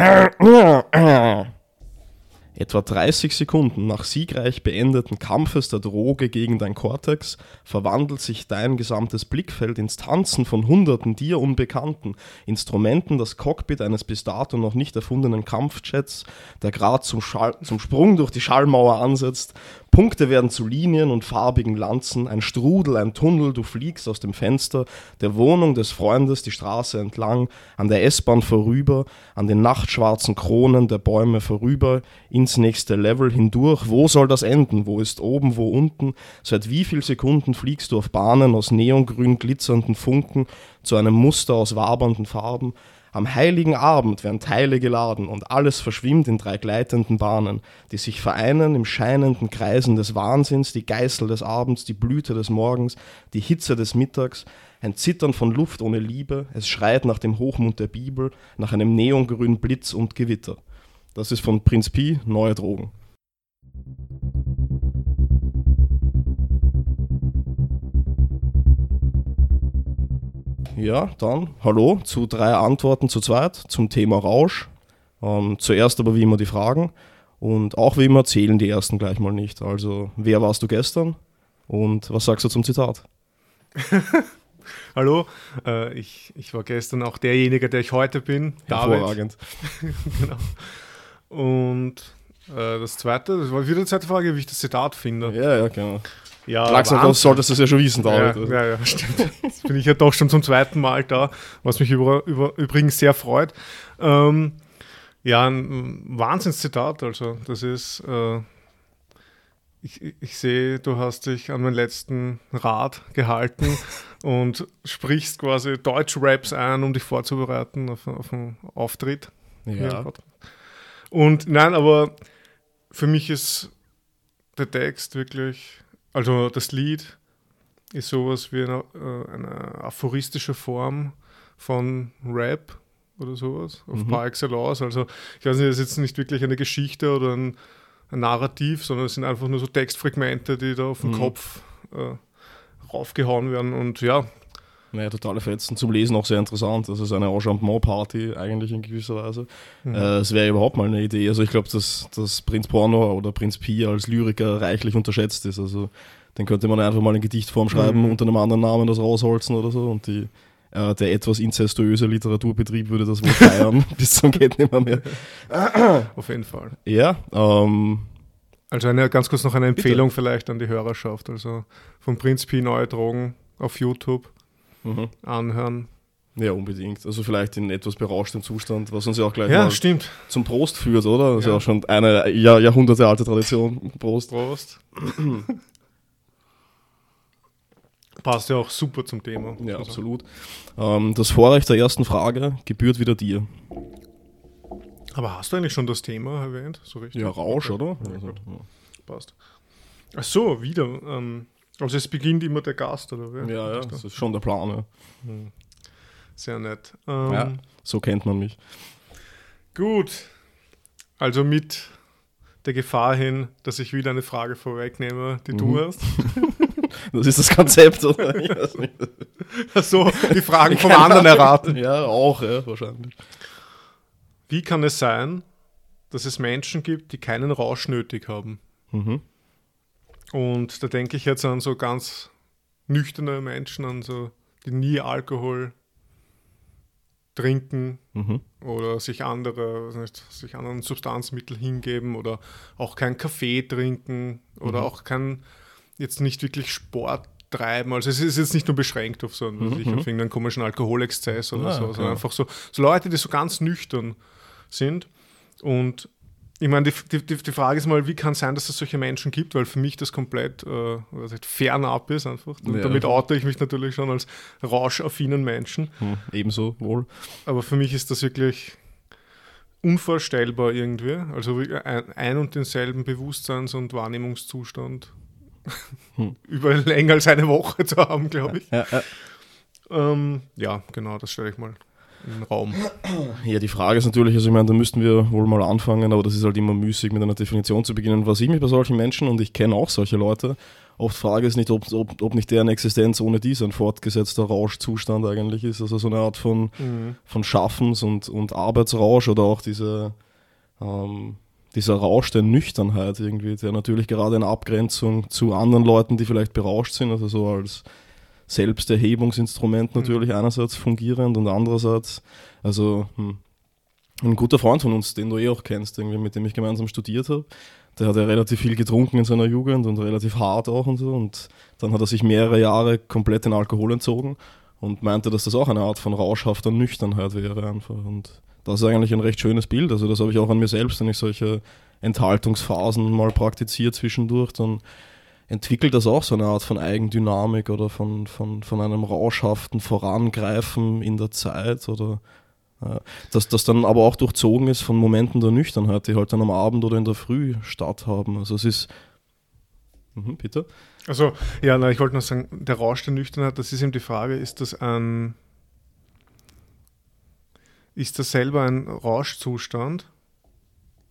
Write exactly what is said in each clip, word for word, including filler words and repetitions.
Etwa dreißig Sekunden nach siegreich beendeten Kampfes der Droge gegen dein Cortex verwandelt sich dein gesamtes Blickfeld ins Tanzen von hunderten dir unbekannten Instrumenten, das Cockpit eines bis dato noch nicht erfundenen Kampfjets, der grad zum, Schall, zum Sprung durch die Schallmauer ansetzt. Punkte werden zu Linien und farbigen Lanzen, ein Strudel, ein Tunnel, du fliegst aus dem Fenster der Wohnung des Freundes die Straße entlang, an der S-Bahn vorüber, an den nachtschwarzen Kronen der Bäume vorüber, ins nächste Level hindurch. Wo soll das enden? Wo ist oben, wo unten? Seit wie vielen Sekunden fliegst du auf Bahnen aus neongrün glitzernden Funken zu einem Muster aus wabernden Farben? Am heiligen Abend werden Teile geladen und alles verschwimmt in drei gleitenden Bahnen, die sich vereinen im scheinenden Kreisen des Wahnsinns, die Geißel des Abends, die Blüte des Morgens, die Hitze des Mittags, ein Zittern von Luft ohne Liebe, es schreit nach dem Hochmut der Bibel, nach einem neongrünen Blitz und Gewitter. Das ist von Prinz Pi, Neue Drogen. Ja, dann hallo zu drei Antworten zu zweit zum Thema Rausch. Ähm, zuerst aber wie immer die Fragen und auch wie immer zählen die ersten gleich mal nicht. Also, wer warst du gestern und was sagst du zum Zitat? Hallo, äh, ich, ich war gestern auch derjenige, der ich heute bin, David. Hervorragend. Genau. Und äh, das zweite, das war wieder die zweite Frage, wie ich das Zitat finde. Ja, ja, genau. Ja, langsam, das solltest du es ja schon wissen, David. Ja, also. ja, ja, stimmt. Jetzt bin ich ja doch schon zum zweiten Mal da, was mich über, über, übrigens sehr freut. Ähm, ja, ein Wahnsinnszitat, also das ist, äh, ich, ich sehe, du hast dich an meinen letzten Rat gehalten und sprichst quasi Deutsch-Raps ein, um dich vorzubereiten auf, auf einen Auftritt. Ja. Und nein, aber für mich ist der Text wirklich... Also das Lied ist sowas wie eine, eine aphoristische Form von Rap oder sowas, auf mhm. par excellence. Also ich weiß nicht, das ist jetzt nicht wirklich eine Geschichte oder ein, ein Narrativ, sondern es sind einfach nur so Textfragmente, die da auf den mhm. Kopf äh, raufgehauen werden und ja. Naja, totale Fetzen. Zum Lesen auch sehr interessant. Das ist eine Enchantement-Party eigentlich in gewisser Weise. Mhm. Äh, es wäre überhaupt mal eine Idee. Also ich glaube, dass, dass Prinz Porno oder Prinz Pi als Lyriker reichlich unterschätzt ist. Also den könnte man einfach mal in Gedichtform schreiben, mhm. unter einem anderen Namen das rausholzen oder so. Und die, äh, der etwas inzestuöse Literaturbetrieb würde das wohl feiern. Bis zum geht nicht mehr mehr. Auf jeden Fall. Ja, ähm... Also eine, ganz kurz noch eine Empfehlung bitte. Vielleicht an die Hörerschaft. Also von Prinz Pi, Neue Drogen auf YouTube. Mhm. Anhören. Ja, unbedingt. Also vielleicht in etwas berauschtem Zustand, was uns ja auch gleich ja, mal stimmt. zum Prost führt, oder? Das ja. ist ja auch schon eine Jahr, Jahrhunderte alte Tradition. Prost. Prost. Passt ja auch super zum Thema. Ja, absolut. Ähm, das Vorrecht der ersten Frage gebührt wieder dir. Aber hast du eigentlich schon das Thema erwähnt? So richtig? Ja, Rausch, okay. Oder? Ja, also, ja. Passt. Ach so, wieder... Ähm, Also es beginnt immer der Gast, oder? Wer? Ja, ja, das ist schon der Plan, ja. Sehr nett. Ähm, ja, so kennt man mich. Gut, also mit der Gefahr hin, dass ich wieder eine Frage vorwegnehme, die mhm. du hast. Das ist das Konzept, oder? Ich weiß nicht. Ach so, die Fragen vom anderen erraten. Ja, auch, ja, wahrscheinlich. Wie kann es sein, dass es Menschen gibt, die keinen Rausch nötig haben? Mhm. Und da denke ich jetzt an so ganz nüchterne Menschen, an so, die nie Alkohol trinken mhm. oder sich andere, nicht, sich anderen Substanzmitteln hingeben oder auch keinen Kaffee trinken oder mhm. auch kein, jetzt nicht wirklich Sport treiben. Also es ist jetzt nicht nur beschränkt auf so einen, mhm. ich, auf irgendeinen komischen Alkoholexzess oder ja, so, okay. sondern einfach so, so Leute, die so ganz nüchtern sind und ich meine, die, die, die Frage ist mal, wie kann es sein, dass es solche Menschen gibt, weil für mich das komplett äh, fernab ist einfach. Und ja. damit oute ich mich natürlich schon als rauschaffinen Menschen. Hm, ebenso wohl. Aber für mich ist das wirklich unvorstellbar irgendwie. Also ein, ein und denselben Bewusstseins- und Wahrnehmungszustand hm. über länger als eine Woche zu haben, glaube ich. Ja, ja, ja. Ähm, ja, genau, das stelle ich mal. Raum. Ja, die Frage ist natürlich, also ich meine, da müssten wir wohl mal anfangen, aber das ist halt immer müßig, mit einer Definition zu beginnen, was ich mich bei solchen Menschen, und ich kenne auch solche Leute, Oft frage ich nicht, ob, ob, ob nicht deren Existenz ohne dies ein fortgesetzter Rauschzustand eigentlich ist. Also so eine Art von, mhm. von Schaffens- und, und Arbeitsrausch oder auch diese, ähm, dieser Rausch der Nüchternheit irgendwie, der natürlich gerade in Abgrenzung zu anderen Leuten, die vielleicht berauscht sind, also so als Selbsterhebungsinstrument natürlich mhm. einerseits fungierend und andererseits, also hm. ein guter Freund von uns, den du eh auch kennst, irgendwie, mit dem ich gemeinsam studiert habe, der hat ja relativ viel getrunken in seiner Jugend und relativ hart auch und so, und dann hat er sich mehrere Jahre komplett den Alkohol entzogen und meinte, dass das auch eine Art von rauschhafter Nüchternheit wäre einfach, und das ist eigentlich ein recht schönes Bild, also das habe ich auch an mir selbst, wenn ich solche Enthaltungsphasen mal praktiziere zwischendurch, dann entwickelt das auch so eine Art von Eigendynamik oder von, von, von einem rauschhaften Vorangreifen in der Zeit oder ja, dass das dann aber auch durchzogen ist von Momenten der Nüchternheit, die halt dann am Abend oder in der Früh statthaben. Also es ist... Mhm, bitte? Also, ja, na, ich wollte nur sagen, der Rausch der Nüchternheit, das ist eben die Frage, ist das ein... Ist das selber ein Rauschzustand,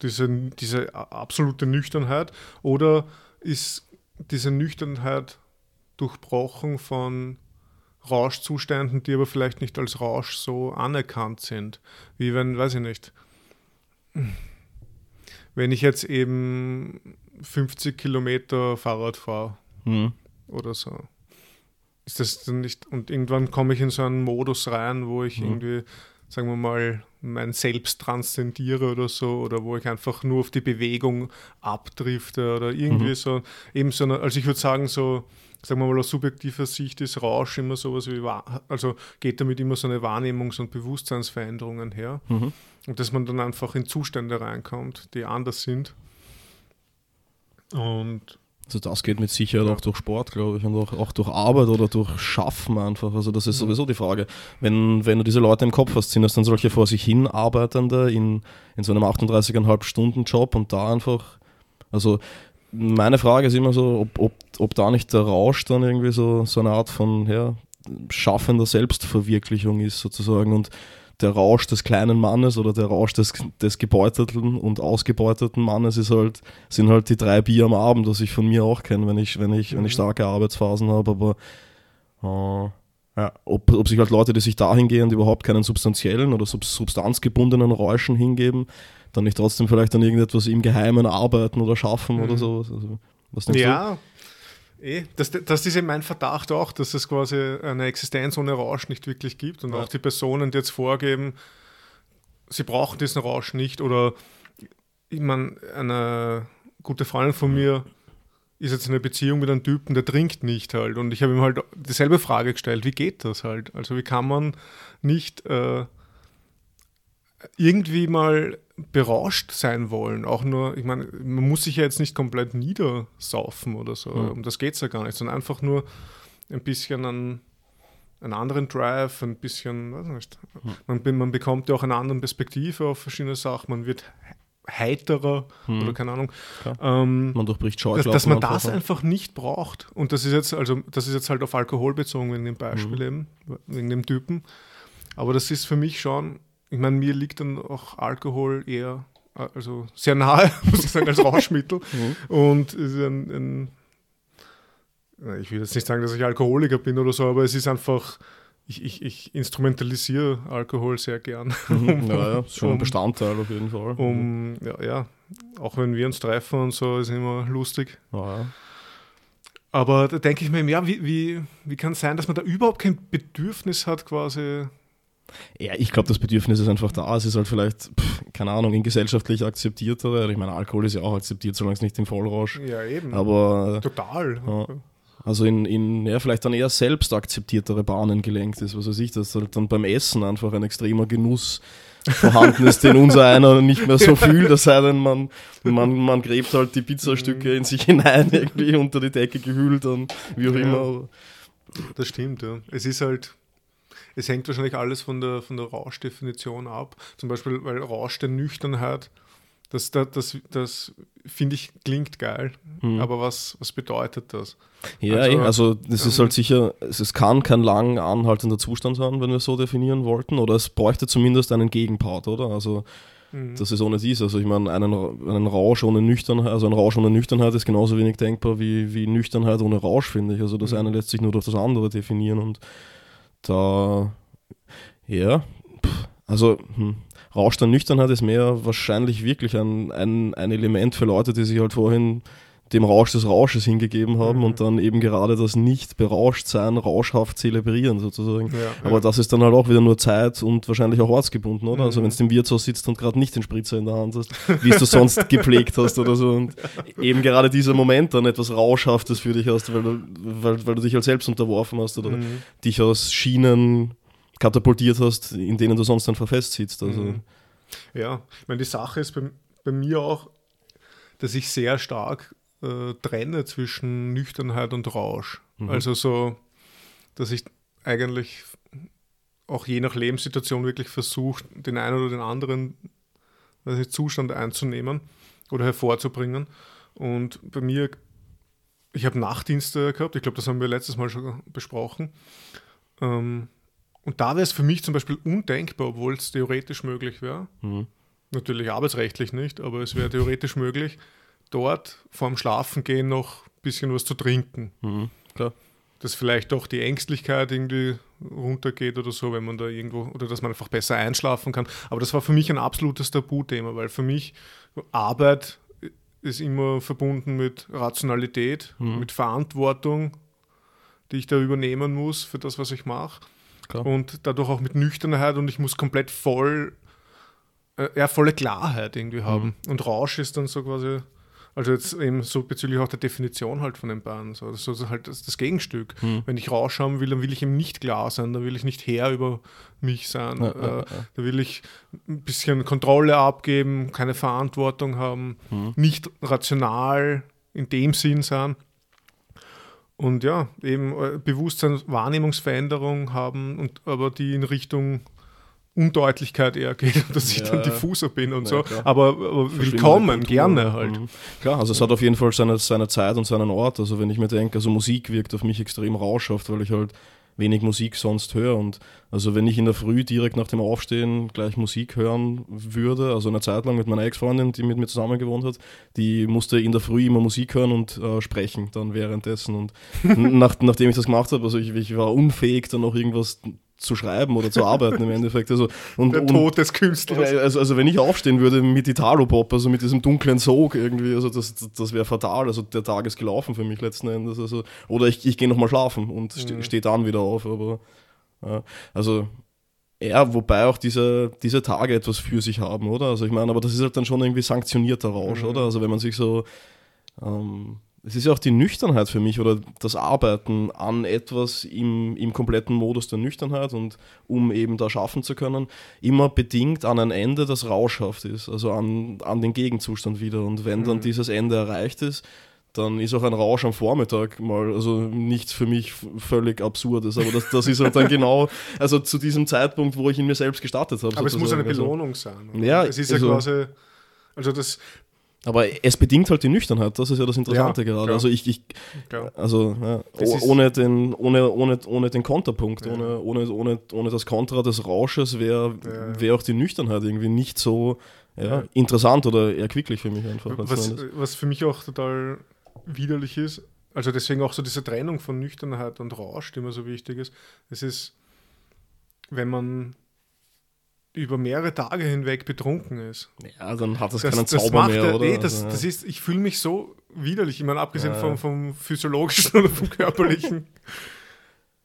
diese, diese absolute Nüchternheit, oder ist diese Nüchternheit durchbrochen von Rauschzuständen, die aber vielleicht nicht als Rausch so anerkannt sind. Wie wenn, weiß ich nicht, wenn ich jetzt eben fünfzig Kilometer Fahrrad fahre mhm. oder so. Ist das dann nicht, und irgendwann komme ich in so einen Modus rein, wo ich mhm. irgendwie, sagen wir mal, mein Selbst transzendiere oder so, oder wo ich einfach nur auf die Bewegung abdrifte oder irgendwie mhm. so, eben so eine, also ich würde sagen so, sagen wir mal, aus subjektiver Sicht ist Rausch immer sowas wie, also geht damit immer so eine Wahrnehmungs- und Bewusstseinsveränderung einher. Mhm. Und dass man dann einfach in Zustände reinkommt, die anders sind. Und also das geht mit Sicherheit ja. auch durch Sport, glaube ich, und auch, auch durch Arbeit oder durch Schaffen einfach. Also das ist mhm. sowieso die Frage. Wenn, wenn du diese Leute im Kopf hast, sind das dann solche vor sich hin Arbeitende in, in so einem achtunddreißig Komma fünf Stunden Job und da einfach, also... Meine Frage ist immer so, ob, ob, ob da nicht der Rausch dann irgendwie so, so eine Art von ja, schaffender Selbstverwirklichung ist sozusagen, und der Rausch des kleinen Mannes oder der Rausch des, des gebeutelten und ausgebeuteten Mannes ist halt, sind halt die drei Bier am Abend, was ich von mir auch kenne, wenn ich, wenn ich, mhm. wenn ich starke Arbeitsphasen habe, aber äh, ja, ob, ob sich halt Leute, die sich dahingehend überhaupt keinen substanziellen oder sub, substanzgebundenen Räuschen hingeben, dann nicht trotzdem vielleicht an irgendetwas im Geheimen arbeiten oder schaffen mhm. oder sowas. Also, was denkst ja, du? Eh, das, das ist eben mein Verdacht auch, dass es quasi eine Existenz ohne Rausch nicht wirklich gibt, und ja. auch die Personen, die jetzt vorgeben, sie brauchen diesen Rausch nicht, oder ich meine, eine gute Freundin von mir ist jetzt in einer Beziehung mit einem Typen, der trinkt nicht halt. Und ich habe ihm halt dieselbe Frage gestellt, wie geht das halt? Also wie kann man nicht äh, irgendwie mal berauscht sein wollen? Auch nur, ich meine, man muss sich ja jetzt nicht komplett niedersaufen oder so. Mhm. Um das geht es ja gar nicht, sondern einfach nur ein bisschen an einen anderen Drive, ein bisschen, weiß nicht, mhm. man, bin, man bekommt ja auch eine andere Perspektive auf verschiedene Sachen, man wird heiterer hm. oder keine Ahnung. Ähm, man durchbricht Scheuklappen. Dass, dass man das einfach nicht braucht. Und das ist jetzt, also das ist jetzt halt auf Alkohol bezogen in dem Beispiel hm. eben, wegen dem Typen. Aber das ist für mich schon, ich meine, mir liegt dann auch Alkohol eher, also sehr nahe, muss ich sagen, als Rauschmittel. Und ist ein, ein, ich will jetzt nicht sagen, dass ich Alkoholiker bin oder so, aber es ist einfach. Ich, ich, ich instrumentalisiere Alkohol sehr gern. um, ja, ja, ist schon um, ein Bestandteil auf jeden Fall. Um, ja, ja, auch wenn wir uns treffen und so, ist immer lustig. Ja, ja. Aber da denke ich mir, ja, wie, wie, wie kann es sein, dass man da überhaupt kein Bedürfnis hat quasi? Ja, ich glaube, das Bedürfnis ist einfach da. Es ist halt vielleicht, pff, keine Ahnung, in gesellschaftlich akzeptierter. Ich meine, Alkohol ist ja auch akzeptiert, solange es nicht im Vollrausch. Ja, eben. Aber, total. Ja. Also in, in ja, vielleicht dann eher selbst akzeptiertere Bahnen gelenkt ist, was weiß ich, dass halt dann beim Essen einfach ein extremer Genuss vorhanden ist, den unser einer nicht mehr so fühlt, es sei denn, man, man, man gräbt halt die Pizzastücke in sich hinein, irgendwie unter die Decke gehüllt und wie auch ja, immer. Das stimmt, ja. Es ist halt, es hängt wahrscheinlich alles von der, von der Rauschdefinition ab, zum Beispiel, weil Rausch der Nüchternheit Das, das, das, das finde ich, klingt geil, mhm. aber was, was bedeutet das? Ja, also, also das ähm, ist halt sicher, es kann kein lang anhaltender Zustand sein, wenn wir so definieren wollten, oder es bräuchte zumindest einen Gegenpart, oder? Also mhm. das ist ohne dies, also ich meine, einen, einen Rausch ohne Nüchternheit, also ein Rausch ohne Nüchternheit ist genauso wenig denkbar wie, wie Nüchternheit ohne Rausch, finde ich, also das mhm. eine lässt sich nur durch das andere definieren und da, ja, pff, also, hm. Rausch der Nüchternheit ist mehr wahrscheinlich wirklich ein, ein, ein Element für Leute, die sich halt vorhin dem Rausch des Rausches hingegeben haben mhm. und dann eben gerade das Nicht-Berauscht-Sein rauschhaft zelebrieren sozusagen. Ja, aber ja. das ist dann halt auch wieder nur Zeit und wahrscheinlich auch ortsgebunden, oder? Mhm. Also wenn du im Wirtshaus sitzt und gerade nicht den Spritzer in der Hand hast, wie es du sonst gepflegt hast oder so und eben gerade dieser Moment dann etwas Rauschhaftes für dich hast, weil du, weil, weil du dich halt selbst unterworfen hast oder mhm. dich aus Schienen katapultiert hast, in denen du sonst einfach fest sitzt. Also. Ja, ich meine, die Sache ist bei, bei mir auch, dass ich sehr stark äh, trenne zwischen Nüchternheit und Rausch. Mhm. Also so, dass ich eigentlich auch je nach Lebenssituation wirklich versuche, den einen oder den anderen also Zustand einzunehmen oder hervorzubringen. Und bei mir, ich habe Nachtdienste gehabt, ich glaube, das haben wir letztes Mal schon besprochen, ähm, und da wäre es für mich zum Beispiel undenkbar, obwohl es theoretisch möglich wäre, mhm. natürlich arbeitsrechtlich nicht, aber es wäre theoretisch möglich, dort vorm Schlafengehen noch ein bisschen was zu trinken. Mhm. Klar. Dass vielleicht doch die Ängstlichkeit irgendwie runtergeht oder so, wenn man da irgendwo, oder dass man einfach besser einschlafen kann. Aber das war für mich ein absolutes Tabuthema, weil für mich Arbeit ist immer verbunden mit Rationalität, mhm. mit Verantwortung, die ich da übernehmen muss für das, was ich mache. Klar. Und dadurch auch mit Nüchternheit und ich muss komplett voll, äh, ja, volle Klarheit irgendwie haben. Mhm. Und Rausch ist dann so quasi, also jetzt eben so bezüglich auch der Definition halt von den beiden, so, das ist halt das, das Gegenstück. Mhm. Wenn ich Rausch haben will, dann will ich eben nicht klar sein, dann will ich nicht Herr über mich sein, ja, äh, ja, ja. da will ich ein bisschen Kontrolle abgeben, keine Verantwortung haben, mhm. nicht rational in dem Sinn sein. Und ja, eben Bewusstsein, Wahrnehmungsveränderung haben, und aber die in Richtung Undeutlichkeit eher geht, dass ich ja, dann diffuser bin und ja, so. Klar. Aber, aber willkommen, gerne halt. Mhm. Klar, also es hat auf jeden Fall seine, seine Zeit und seinen Ort. Also wenn ich mir denke, also Musik wirkt auf mich extrem rauschhaft, weil ich halt wenig Musik sonst höre. Und also wenn ich in der Früh direkt nach dem Aufstehen gleich Musik hören würde, also eine Zeit lang mit meiner Ex-Freundin, die mit mir zusammen gewohnt hat, die musste in der Früh immer Musik hören und äh, sprechen dann währenddessen. Und nach, nachdem ich das gemacht habe, also ich, ich war unfähig, dann noch irgendwas zu schreiben oder zu arbeiten im Endeffekt. Also, und, der Tod und, des Künstlers. Also, also wenn ich aufstehen würde mit Italo-Pop, also mit diesem dunklen Sog irgendwie, also das, das wäre fatal. Also der Tag ist gelaufen für mich letzten Endes. Also, oder ich, ich gehe nochmal schlafen und ste- mhm. stehe dann wieder auf. Aber ja, also ja, wobei auch diese, diese Tage etwas für sich haben, oder? Also ich meine, aber das ist halt dann schon irgendwie sanktionierter Rausch, mhm. oder? Also wenn man sich so... Ähm, es ist ja auch die Nüchternheit für mich oder das Arbeiten an etwas im, im kompletten Modus der Nüchternheit und um eben da schaffen zu können, immer bedingt an ein Ende, das rauschhaft ist, also an, an den Gegenzustand wieder. Und wenn mhm. dann dieses Ende erreicht ist, dann ist auch ein Rausch am Vormittag mal, also nichts für mich völlig Absurdes, aber das, das ist halt dann genau, also zu diesem Zeitpunkt, wo ich ihn mir selbst gestattet habe. Aber sozusagen. Es muss eine Belohnung also, sein. Oder? Ja, es ist also, ja quasi, also das... Aber es bedingt halt die Nüchternheit, das ist ja das Interessante ja, gerade. Klar. Also ich, ich also ja, oh, ohne den, ohne, ohne, ohne den Konterpunkt, ja. ohne, ohne, ohne, ohne das Kontra des Rausches wäre ja, wär auch die Nüchternheit irgendwie nicht so ja, ja. interessant oder erquicklich für mich einfach. Was, was für mich auch total widerlich ist, also deswegen auch so diese Trennung von Nüchternheit und Rausch, die immer so wichtig ist, es ist, wenn man über mehrere Tage hinweg betrunken ist. Ja, dann hat das, das keinen das Zauber mehr, er, oder? Nee, das, also, ja. das ist, ich fühle mich so widerlich, ich meine, abgesehen ja, ja. Vom, vom physiologischen oder vom körperlichen.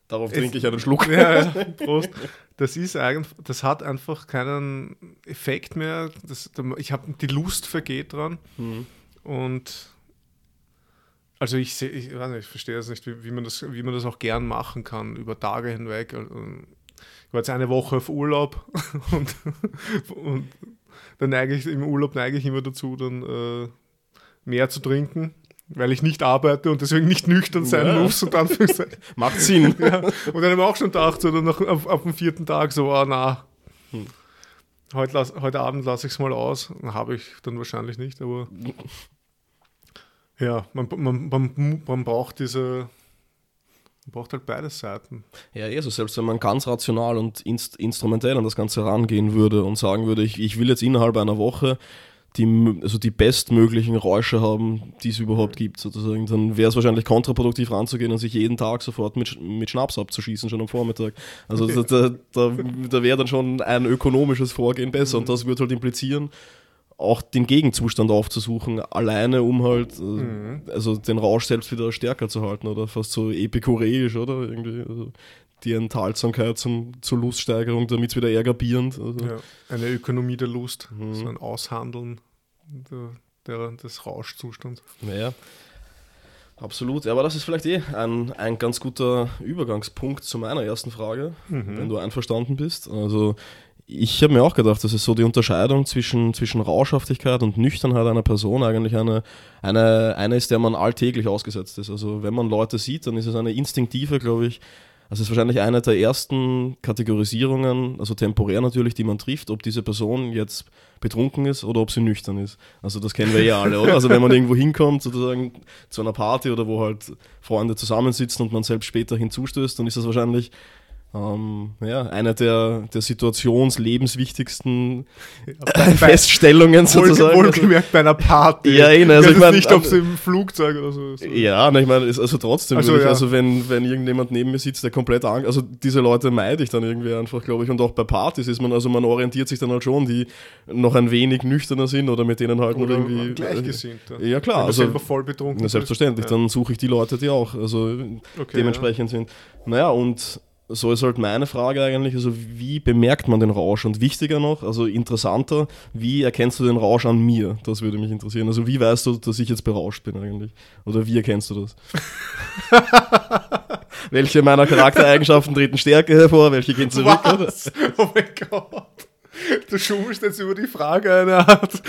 Darauf es, trinke ich einen Schluck. Ja, ja, Prost. Das ist eigentlich, das hat einfach keinen Effekt mehr. Das, ich habe die Lust vergeht dran. Mhm. Und also ich sehe, ich, ich verstehe das nicht, wie, wie, man das, wie man das auch gern machen kann, über Tage hinweg. Ich war jetzt eine Woche auf Urlaub und, und dann neige ich im Urlaub neige ich immer dazu, dann äh, mehr zu trinken, weil ich nicht arbeite und deswegen nicht nüchtern sein ja. muss. Und Anführungszeichen. Macht Sinn. Ja. Und dann habe ich auch schon gedacht, so, dann noch auf, auf dem vierten Tag so, ah, na. Hm. Heute, las, heute Abend lasse ich es mal aus. Habe ich dann wahrscheinlich nicht, aber ja, man, man, man, man braucht diese, man braucht halt beide Seiten. Ja, eh so, selbst wenn man ganz rational und inst- instrumentell an das Ganze rangehen würde und sagen würde, ich, ich will jetzt innerhalb einer Woche die, also die bestmöglichen Räusche haben, die es überhaupt gibt, sozusagen, dann wäre es wahrscheinlich kontraproduktiv ranzugehen und sich jeden Tag sofort mit, mit Schnaps abzuschießen, schon am Vormittag. Also ja. da, da, da wäre dann schon ein ökonomisches Vorgehen besser, mhm. und das würde halt implizieren, auch den Gegenzustand aufzusuchen, alleine, um halt mhm. also den Rausch selbst wieder stärker zu halten, oder fast so epikureisch, oder? Irgendwie, also die Enthaltsamkeit zum, zur Luststeigerung, damit es wieder ärgerbierend. Also. Ja, eine Ökonomie der Lust, mhm. so ein Aushandeln der, der, des Rauschzustands. Naja, absolut. Ja, aber das ist vielleicht eh ein, ein ganz guter Übergangspunkt zu meiner ersten Frage, mhm. wenn du einverstanden bist. Also ich habe mir auch gedacht, dass es so die Unterscheidung zwischen, zwischen Rauschhaftigkeit und Nüchternheit einer Person eigentlich eine, eine, eine ist, der man alltäglich ausgesetzt ist. Also wenn man Leute sieht, dann ist es eine instinktive, glaube ich, also es ist wahrscheinlich eine der ersten Kategorisierungen, also temporär natürlich, die man trifft, ob diese Person jetzt betrunken ist oder ob sie nüchtern ist. Also das kennen wir ja alle, oder? Also wenn man irgendwo hinkommt, sozusagen zu einer Party oder wo halt Freunde zusammensitzen und man selbst später hinzustößt, dann ist das wahrscheinlich ähm, ja, eine der, der situationslebenswichtigsten ja, Feststellungen sozusagen. Wohlgemerkt bei einer Party. Ja, genau. Also ich mein, nicht, ob es im Flugzeug oder so ist. Ja, na, ich meine, also trotzdem, also, ich, ja. also wenn, wenn irgendjemand neben mir sitzt, der komplett angst, also diese Leute meide ich dann irgendwie einfach, glaube ich, und auch bei Partys ist man, also man orientiert sich dann halt schon, die noch ein wenig nüchterner sind oder mit denen halt oder irgendwie... Gleichgesinnter. Ja, klar. Wenn also selber voll betrunken. Na, selbstverständlich, ja. Dann suche ich die Leute, die auch also okay, dementsprechend ja. sind. Naja, und... So ist halt meine Frage eigentlich, also wie bemerkt man den Rausch? Und wichtiger noch, also interessanter, wie erkennst du den Rausch an mir? Das würde mich interessieren. Also wie weißt du, dass ich jetzt berauscht bin eigentlich? Oder wie erkennst du das? Welche meiner Charaktereigenschaften treten stärker hervor? Welche gehen zurück? Was? Oh mein Gott. Du schummelst jetzt über die Frage eine Art,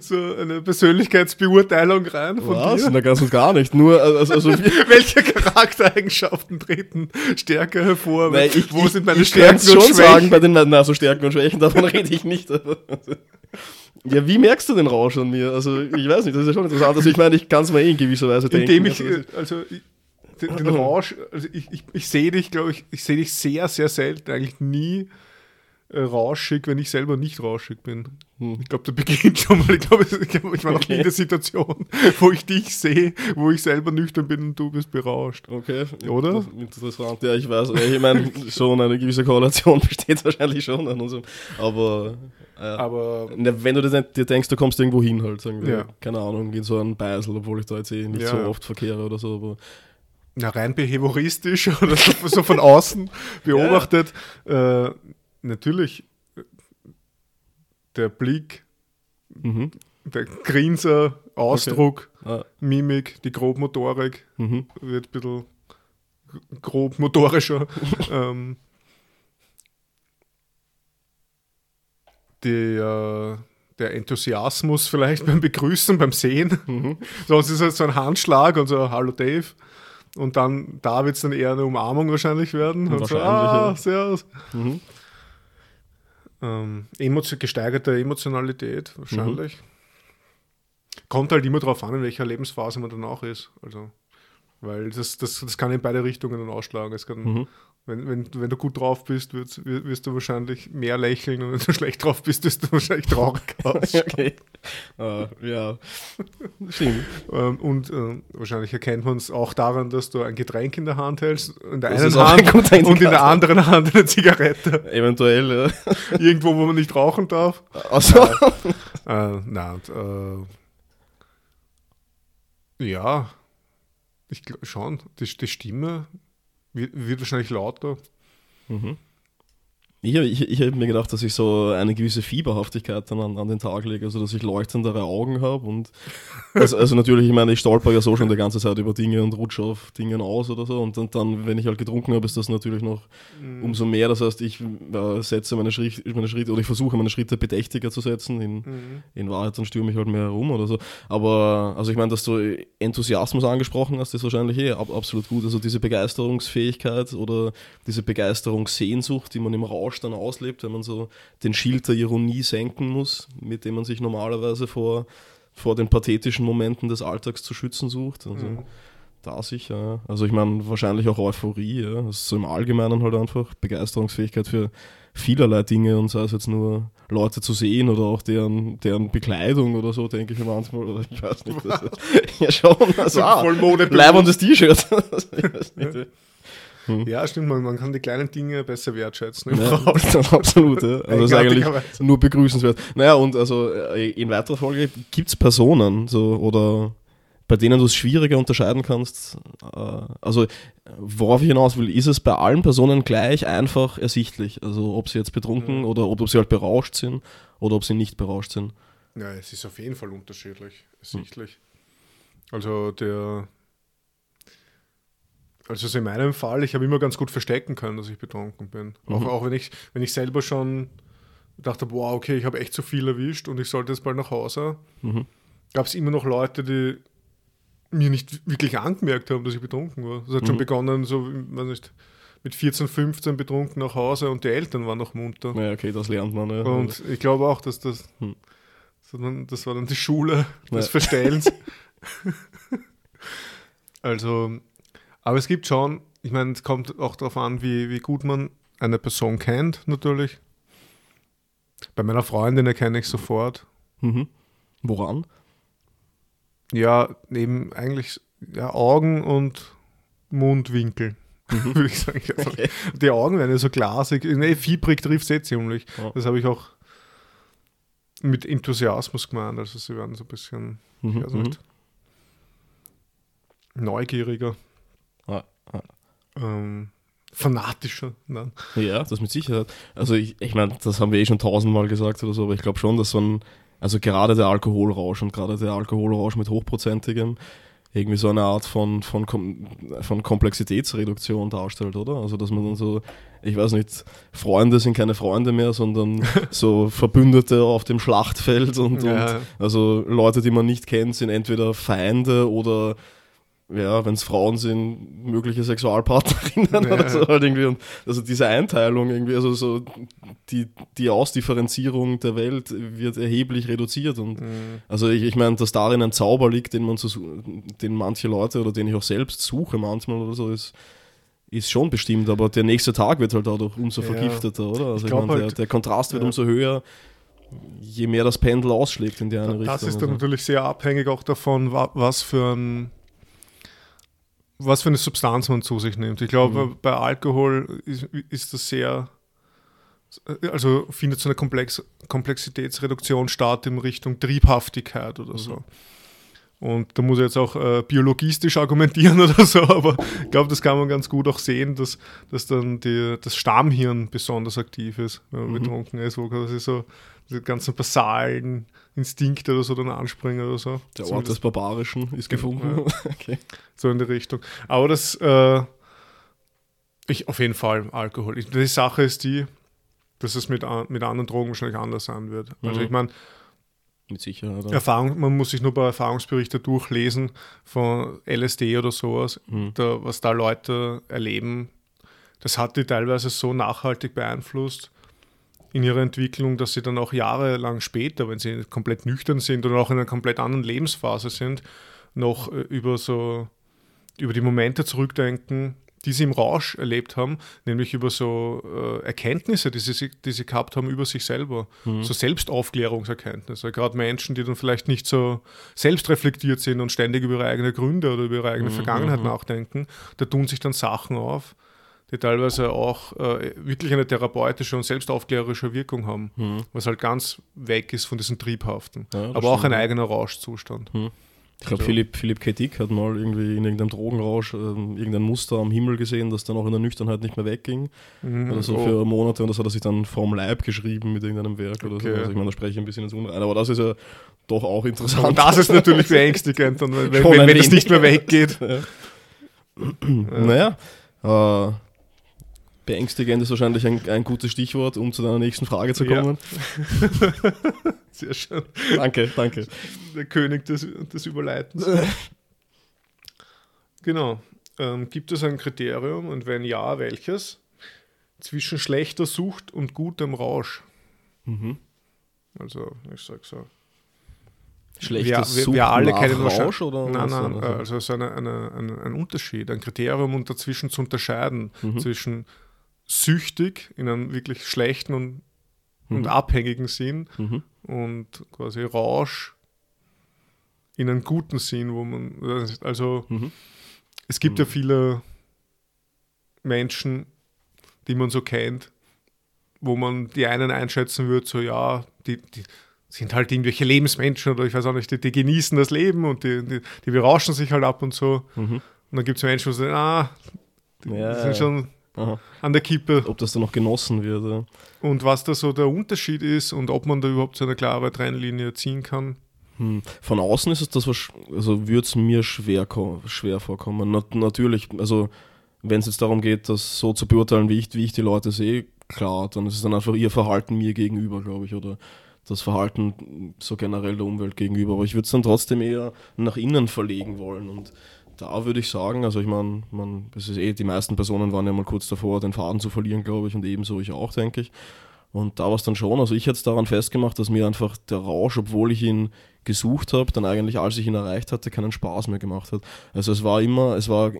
so eine Persönlichkeitsbeurteilung rein von Was? dir. Na, ganz und gar nicht. Nur, also, also welche Charaktereigenschaften treten stärker hervor? Nein, ich, Wo ich, sind meine ich Stärken und schon Schwächen? Sagen, bei den na, so Stärken und Schwächen, davon rede ich nicht. Ja, wie merkst du den Rausch an mir? Also, ich weiß nicht, das ist ja schon interessant. Also, ich meine, ich kann es mir eh in gewisser Weise denken. Indem ich, also, ich, den, den Rausch, also ich, ich, ich sehe dich, glaube ich, ich sehe dich sehr, sehr selten, eigentlich nie rauschig, wenn ich selber nicht rauschig bin. Hm. Ich glaube, da beginnt schon mal, ich glaube, ich war noch okay. nie in der Situation, wo ich dich sehe, wo ich selber nüchtern bin und du bist berauscht. Okay. Oder? Interessant. Ja, ich weiß. Ich meine, schon eine gewisse Korrelation besteht wahrscheinlich schon an unserem, aber, äh, aber wenn du dir denkst, du kommst irgendwo hin halt, sagen wir, ja. keine Ahnung, in so einen Beisel, obwohl ich da jetzt eh nicht ja. so oft verkehre oder so, aber na, rein behavioristisch oder so von außen beobachtet, ja. äh, natürlich, der Blick, mhm. der Grinser, Ausdruck, okay. ah. Mimik, die Grobmotorik mhm. wird ein bisschen grobmotorischer. ähm, der, der Enthusiasmus vielleicht beim Begrüßen, beim Sehen. Mhm. Sonst ist halt so ein Handschlag und so, hallo Dave. Und dann, da wird es dann eher eine Umarmung wahrscheinlich werden. Und wahrscheinlich, so, ah, ja. servus. Mhm. Ähm, emotio- gesteigerte Emotionalität wahrscheinlich. Mhm. Kommt halt immer darauf an, in welcher Lebensphase man dann auch ist. Also, weil das, das, das kann in beide Richtungen dann ausschlagen. Es kann, mhm. wenn, wenn, wenn du gut drauf bist, wirst, wirst du wahrscheinlich mehr lächeln, und wenn du schlecht drauf bist, wirst du wahrscheinlich traurig ausschauen. Okay. uh, ja, stimmt. ähm, und äh, wahrscheinlich erkennt man es auch daran, dass du ein Getränk in der Hand hältst, in der das einen Hand und in der anderen Hand eine Zigarette. Eventuell, ja. Irgendwo, wo man nicht rauchen darf. Ach so. äh, äh, nein, und, äh, ja, ich glaube schon, die, die Stimme wird, wird wahrscheinlich lauter. Mhm. Ich habe ich, ich hab mir gedacht, dass ich so eine gewisse Fieberhaftigkeit dann an, an den Tag lege, also dass ich leuchtendere Augen habe und also, also natürlich, ich meine, ich stolper ja so schon die ganze Zeit über Dinge und rutsche auf Dingen aus oder so und dann, dann wenn ich halt getrunken habe, ist das natürlich noch mhm. umso mehr, das heißt, ich äh, setze meine, Schritt, meine Schritte oder ich versuche meine Schritte bedächtiger zu setzen, in, mhm. in Wahrheit dann stürme ich halt mehr herum oder so, aber also ich meine, dass du Enthusiasmus angesprochen hast, ist wahrscheinlich eh ab, absolut gut, also diese Begeisterungsfähigkeit oder diese Begeisterungssehnsucht, die man im Rausch Rausch dann auslebt, wenn man so den Schild der Ironie senken muss, mit dem man sich normalerweise vor, vor den pathetischen Momenten des Alltags zu schützen sucht. Also, mhm. Da sicher. Also ich meine, wahrscheinlich auch Euphorie. Ja. Das ist so im Allgemeinen halt einfach Begeisterungsfähigkeit für vielerlei Dinge und sei es jetzt nur Leute zu sehen oder auch deren, deren Bekleidung oder so, denke ich mir manchmal. Oder ich weiß nicht. Das ist, ja schon, also ah, leibendes T-Shirt. Ich weiß nicht. Hm. Ja, stimmt, man, man kann die kleinen Dinge besser wertschätzen. Ja, absolut, ja. Also das ist eigentlich nur begrüßenswert. Naja, und also in weiterer Folge gibt es Personen so, oder... bei denen du es schwieriger unterscheiden kannst. Also worauf ich hinaus will, ist es bei allen Personen gleich einfach ersichtlich. Also ob sie jetzt betrunken ja. oder ob, ob sie halt berauscht sind oder ob sie nicht berauscht sind. Ja, es ist auf jeden Fall unterschiedlich, ersichtlich. Hm. Also der... Also, also in meinem Fall, ich habe immer ganz gut verstecken können, dass ich betrunken bin. Mhm. Auch, auch wenn ich, wenn ich selber schon dachte, boah, okay, ich habe echt zu viel erwischt und ich sollte jetzt bald nach Hause. Mhm. Gab es immer noch Leute, die mir nicht wirklich angemerkt haben, dass ich betrunken war. Das hat mhm. schon begonnen, so, weiß nicht, mit vierzehn, fünfzehn betrunken nach Hause und die Eltern waren noch munter. Ja, okay, das lernt man. Ja. Und ich glaube auch, dass das, mhm. das war dann die Schule des ja. Verstellens. Also, aber es gibt schon, ich meine, es kommt auch darauf an, wie, wie gut man eine Person kennt, natürlich. Bei meiner Freundin erkenne ich sofort. Mhm. Woran? Ja, eben eigentlich ja, Augen und Mundwinkel, mhm. würde ich sagen. Okay. Die Augen werden ja so glasig. Nee, fiebrig trifft es eh ziemlich. Ja. Das habe ich auch mit Enthusiasmus gemeint. Also sie werden so ein bisschen mhm. ich weiß nicht, mhm. neugieriger, ah, ah. Ähm, fanatischer. Nein. Ja, das mit Sicherheit. Also ich, ich meine, das haben wir eh schon tausendmal gesagt oder so, aber ich glaube schon, dass so ein Also gerade der Alkoholrausch und gerade der Alkoholrausch mit hochprozentigem irgendwie so eine Art von, von, von Komplexitätsreduktion darstellt, oder? Also dass man dann so, ich weiß nicht, Freunde sind keine Freunde mehr, sondern so Verbündete auf dem Schlachtfeld und, ja. und also Leute, die man nicht kennt, sind entweder Feinde oder ja, wenn es Frauen sind, mögliche Sexualpartnerinnen ja. oder so halt irgendwie. Und also diese Einteilung irgendwie, also so die, die Ausdifferenzierung der Welt wird erheblich reduziert. Und mhm. also ich, ich meine, dass darin ein Zauber liegt, den man so, den manche Leute oder den ich auch selbst suche manchmal oder so, ist, ist schon bestimmt. Aber der nächste Tag wird halt dadurch umso ja. vergifteter, oder? Also ich, ich meine, halt, der, der Kontrast wird ja. umso höher, je mehr das Pendel ausschlägt in die eine das Richtung. Das ist dann also. Natürlich sehr abhängig auch davon, was für ein was für eine Substanz man zu sich nimmt. Ich glaube, mhm. bei Alkohol ist, ist das sehr, also findet so eine Komplex, Komplexitätsreduktion statt in Richtung Triebhaftigkeit oder mhm. so. Und da muss ich jetzt auch äh, biologistisch argumentieren oder so, aber ich glaube, das kann man ganz gut auch sehen, dass, dass dann die, das Stammhirn besonders aktiv ist, wenn man mhm. betrunken ist, wo quasi so die ganzen basalen Instinkte oder so dann anspringen oder so. Der Ort des Barbarischen ist gefunden. Ja. Okay. So in die Richtung. Aber das, äh, ich auf jeden Fall Alkohol. Die Sache ist die, dass es mit, mit anderen Drogen wahrscheinlich anders sein wird. Also mhm. ich meine, mit Sicherheit. Erfahrung, man muss sich nur bei Erfahrungsberichten durchlesen von L S D oder sowas, mhm. da, was da Leute erleben. Das hat die teilweise so nachhaltig beeinflusst in ihrer Entwicklung, dass sie dann auch jahrelang später, wenn sie komplett nüchtern sind oder auch in einer komplett anderen Lebensphase sind, noch über so über die Momente zurückdenken, die sie im Rausch erlebt haben, nämlich über so äh, Erkenntnisse, die sie, die sie gehabt haben über sich selber. Mhm. So Selbstaufklärungserkenntnisse. Gerade Menschen, die dann vielleicht nicht so selbstreflektiert sind und ständig über ihre eigenen Gründe oder über ihre eigene mhm. Vergangenheit nachdenken, da tun sich dann Sachen auf, die teilweise auch äh, wirklich eine therapeutische und selbstaufklärerische Wirkung haben, mhm. was halt ganz weg ist von diesem Triebhaften. Ja, aber stimmt. auch ein eigener Rauschzustand. Mhm. Ich glaube, Philipp, Philipp K. Dick hat mal irgendwie in irgendeinem Drogenrausch ähm, irgendein Muster am Himmel gesehen, das dann auch in der Nüchternheit nicht mehr wegging. Mhm, oder so oh. für Monate, und das hat er sich dann vorm Leib geschrieben mit irgendeinem Werk oder okay. so. Also ich meine, da spreche ich ein bisschen ins Unreine, aber das ist ja doch auch interessant. Und das ist natürlich beängstigend, dann, wenn, wenn, wenn das nicht mehr weggeht. Ja. Ja. Naja, äh, beängstigend ist wahrscheinlich ein, ein gutes Stichwort, um zu deiner nächsten Frage zu kommen. Ja. Sehr schön. Danke, danke. Der König des, des Überleitens. Genau. Ähm, gibt es ein Kriterium und wenn ja, welches, zwischen schlechter Sucht und gutem Rausch. Mhm. Also, ich sag so. Schlechter Sucht nach Rausch? Oder nein, nein, so? Also es ist eine, eine, eine, ein Unterschied, ein Kriterium, um dazwischen zu unterscheiden, mhm. zwischen süchtig in einem wirklich schlechten und, mhm. und abhängigen Sinn mhm. und quasi Rausch in einem guten Sinn, wo man, also mhm. es gibt mhm. ja viele Menschen, die man so kennt, wo man die einen einschätzen würde, so ja, die, die sind halt irgendwelche Lebensmenschen oder ich weiß auch nicht, die, die genießen das Leben und die, die, die berauschen sich halt ab und so. Mhm. Und dann gibt es Menschen, die sagen, ah, die ja, sind schon aha. an der Kippe. Ob das dann noch genossen wird. Ja. Und was da so der Unterschied ist und ob man da überhaupt so eine klare Trennlinie ziehen kann. Hm. Von außen ist es das, was, also würde es mir schwer, schwer vorkommen. Na, natürlich, also wenn es jetzt darum geht, das so zu beurteilen, wie ich, wie ich die Leute sehe, klar, dann ist es dann einfach ihr Verhalten mir gegenüber, glaube ich, oder das Verhalten so generell der Umwelt gegenüber. Aber ich würde es dann trotzdem eher nach innen verlegen wollen. Und da würde ich sagen, also ich meine, man, das ist eh, die meisten Personen waren ja mal kurz davor, den Faden zu verlieren, glaube ich, und ebenso ich auch, denke ich. Und da war es dann schon, also ich hätte es daran festgemacht, dass mir einfach der Rausch, obwohl ich ihn gesucht habe, dann eigentlich, als ich ihn erreicht hatte, keinen Spaß mehr gemacht hat. Also es war immer, es war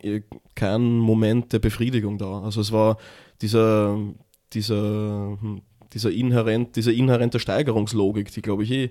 kein Moment der Befriedigung da. Also es war dieser, dieser, dieser inhärent, diese inhärente Steigerungslogik, die, glaube ich, eh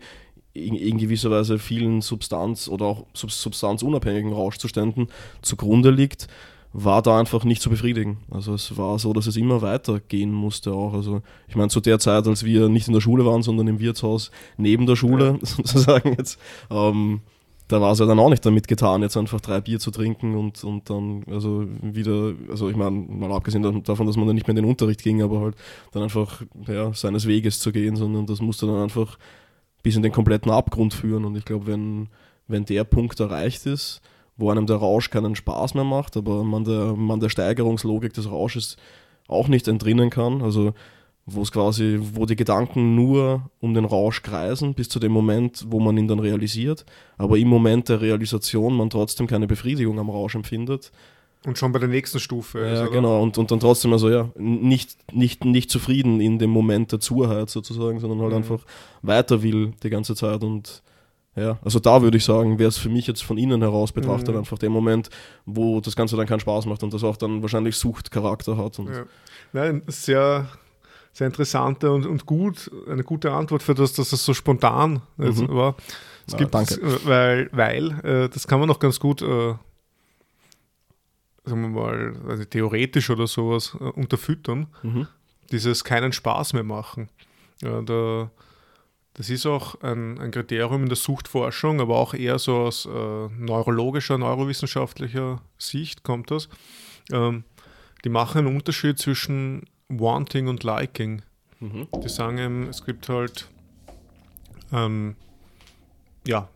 in, in gewisser Weise vielen Substanz- oder auch substanzunabhängigen Rauschzuständen zugrunde liegt, war da einfach nicht zu befriedigen. Also es war so, dass es immer weitergehen musste auch. Also ich meine, zu der Zeit, als wir nicht in der Schule waren, sondern im Wirtshaus neben der Schule, ja. sozusagen jetzt, ähm, da war es ja dann auch nicht damit getan, jetzt einfach drei Bier zu trinken und, und dann also wieder, also ich meine, mal abgesehen davon, dass man dann nicht mehr in den Unterricht ging, aber halt dann einfach ja, seines Weges zu gehen, sondern das musste dann einfach bis in den kompletten Abgrund führen. Und ich glaube, wenn, wenn der Punkt erreicht ist, wo einem der Rausch keinen Spaß mehr macht, aber man der, man der Steigerungslogik des Rausches auch nicht entrinnen kann, also wo es quasi, wo die Gedanken nur um den Rausch kreisen, bis zu dem Moment, wo man ihn dann realisiert, aber im Moment der Realisation man trotzdem keine Befriedigung am Rausch empfindet. Und schon bei der nächsten Stufe. Ja, oder? Genau, und, und dann trotzdem also ja, nicht, nicht, nicht zufrieden in dem Moment der Zurheit sozusagen, sondern halt mhm. einfach weiter will die ganze Zeit und ja, also da würde ich sagen, wäre es für mich jetzt von innen heraus betrachtet, mhm. einfach der Moment, wo das Ganze dann keinen Spaß macht und das auch dann wahrscheinlich Suchtcharakter hat. Und ja. Nein, sehr, sehr interessante und, und gut, eine gute Antwort für das, dass das so spontan mhm. war. Es ja, gibt, danke. Weil, weil äh, das kann man noch ganz gut, äh, sagen wir mal, also theoretisch oder sowas äh, unterfüttern, mhm. dieses keinen Spaß mehr machen. Ja, da, das ist auch ein, ein Kriterium in der Suchtforschung, aber auch eher so aus äh, neurologischer, neurowissenschaftlicher Sicht kommt das. Ähm, die machen einen Unterschied zwischen Wanting und Liking. Mhm. Die sagen eben, es gibt halt, ähm, ja,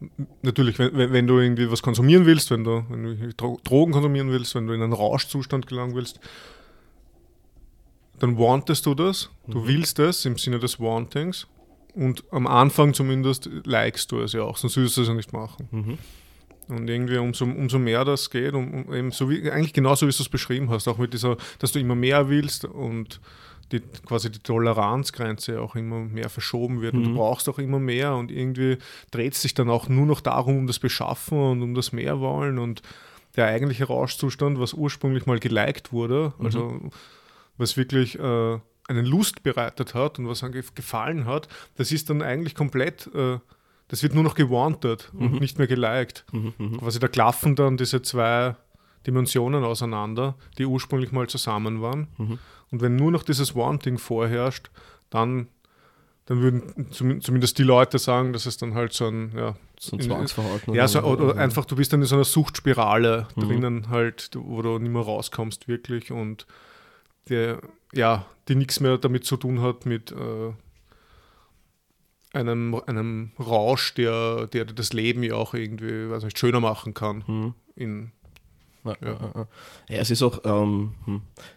natürlich, wenn, wenn du irgendwie was konsumieren willst, wenn du, wenn du Drogen konsumieren willst, wenn du in einen Rauschzustand gelangen willst, dann wantest du das, mhm. du willst das im Sinne des Wantings. Und am Anfang zumindest likest du es ja auch, sonst würdest du es ja nicht machen. Mhm. Und irgendwie umso, umso mehr das geht, um, um eben so wie, eigentlich genauso wie du es beschrieben hast, auch mit dieser, dass du immer mehr willst und die, quasi die Toleranzgrenze auch immer mehr verschoben wird. Mhm. Und du brauchst auch immer mehr und irgendwie dreht es sich dann auch nur noch darum, um das Beschaffen und um das Mehrwollen. Und der eigentliche Rauschzustand, was ursprünglich mal geliked wurde, mhm. also was wirklich Äh, einen Lust bereitet hat und was einem gefallen hat, das ist dann eigentlich komplett, äh, das wird nur noch gewantet mhm. und nicht mehr geliked. Mhm, Quasi da klaffen dann diese zwei Dimensionen auseinander, die ursprünglich mal zusammen waren. Mhm. Und wenn nur noch dieses Wanting vorherrscht, dann, dann würden zumindest die Leute sagen, dass es dann halt so ein, ja, so ein Zwangsverhalten. Ja, so, oder, oder einfach, du bist dann in so einer Suchtspirale mhm. drinnen halt, wo du nicht mehr rauskommst wirklich und der ja, die nichts mehr damit zu tun hat mit äh, einem, einem Rausch, der, der das Leben ja auch irgendwie, weiß nicht, schöner machen kann. Hm. In, ja. Ja, es ist auch, ähm,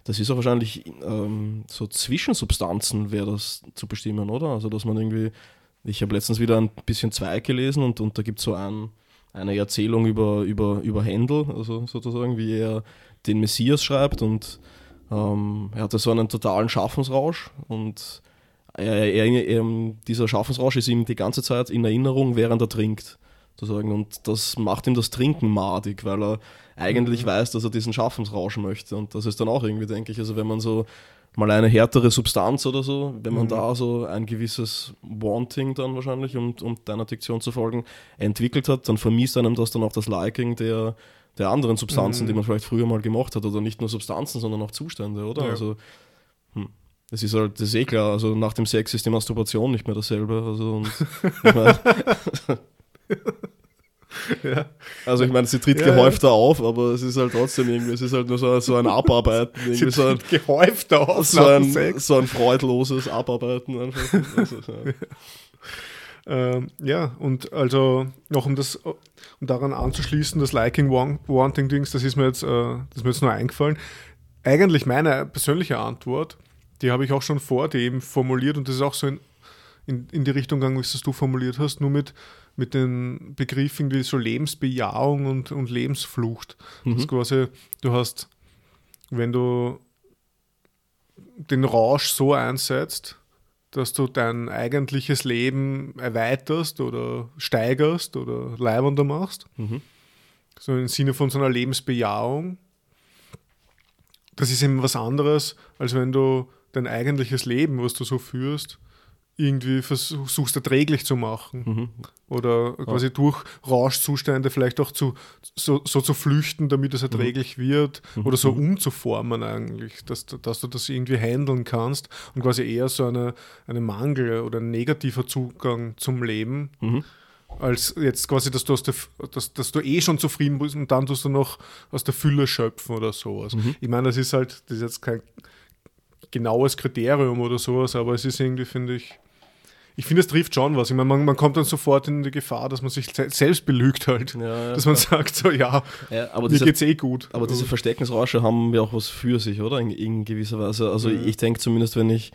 das ist auch wahrscheinlich ähm, so Zwischensubstanzen wäre das zu bestimmen, oder? Also dass man irgendwie, ich habe letztens wieder ein bisschen Zweig gelesen und, und da gibt es so ein, eine Erzählung über, über, über Händel, also sozusagen, wie er den Messias schreibt und Ähm, er hatte so einen totalen Schaffensrausch und er, er, er, dieser Schaffensrausch ist ihm die ganze Zeit in Erinnerung, während er trinkt. Sozusagen. Und das macht ihm das Trinken madig, weil er eigentlich mhm. weiß, dass er diesen Schaffensrausch möchte. Und das ist dann auch irgendwie, denke ich, also wenn man so mal eine härtere Substanz oder so, wenn man mhm. da so ein gewisses Wanting dann wahrscheinlich, um, um deiner Diktion zu folgen, entwickelt hat, dann vermisst einem das dann auch das Liking der, der anderen Substanzen, mhm. die man vielleicht früher mal gemocht hat. Oder nicht nur Substanzen, sondern auch Zustände, oder? Ja. Also hm. Das ist halt, das ist eh klar, also nach dem Sex ist die Masturbation nicht mehr dasselbe. Also und ich meine, ja. Also ich meine, sie tritt ja, gehäufter ja. auf, aber es ist halt trotzdem irgendwie, es ist halt nur so, so ein Abarbeiten. Irgendwie sie so ein, gehäufter auf so ein, Sex. So ein freudloses Abarbeiten einfach. Also, ja. Ähm, ja, und also noch um das, um daran anzuschließen, das Liking-Wanting-Dings, das ist mir jetzt, äh, das ist mir jetzt nur eingefallen. Eigentlich meine persönliche Antwort, die habe ich auch schon vor dir eben formuliert und das ist auch so in, in, in die Richtung gegangen, wie es du formuliert hast, nur mit mit den Begriffen wie so Lebensbejahung und, und Lebensflucht. Mhm. Das ist quasi, du hast, wenn du den Rausch so einsetzt, dass du dein eigentliches Leben erweiterst oder steigerst oder leibender machst, mhm. so im Sinne von so einer Lebensbejahung, das ist eben was anderes, als wenn du dein eigentliches Leben, was du so führst, irgendwie versuchst erträglich zu machen mhm. oder quasi ja. durch Rauschzustände vielleicht auch zu, so, so zu flüchten, damit es erträglich mhm. wird oder so umzuformen eigentlich, dass, dass du das irgendwie handeln kannst und quasi eher so eine, eine Mangel oder ein negativer Zugang zum Leben, mhm. als jetzt quasi, dass du, aus der, dass, dass du eh schon zufrieden bist und dann tust du noch aus der Fülle schöpfen oder sowas. Mhm. Ich meine, das ist halt, das ist jetzt kein genaues Kriterium oder sowas, aber es ist irgendwie, finde ich, Ich finde, es trifft schon was. Ich meine, man, man kommt dann sofort in die Gefahr, dass man sich selbst belügt halt. Ja, ja, dass man klar. sagt, so ja, ja aber mir diese, geht's eh gut. Aber diese Versteckensrausche haben ja auch was für sich, oder? In, in gewisser Weise. Also ja. ich denke zumindest, wenn ich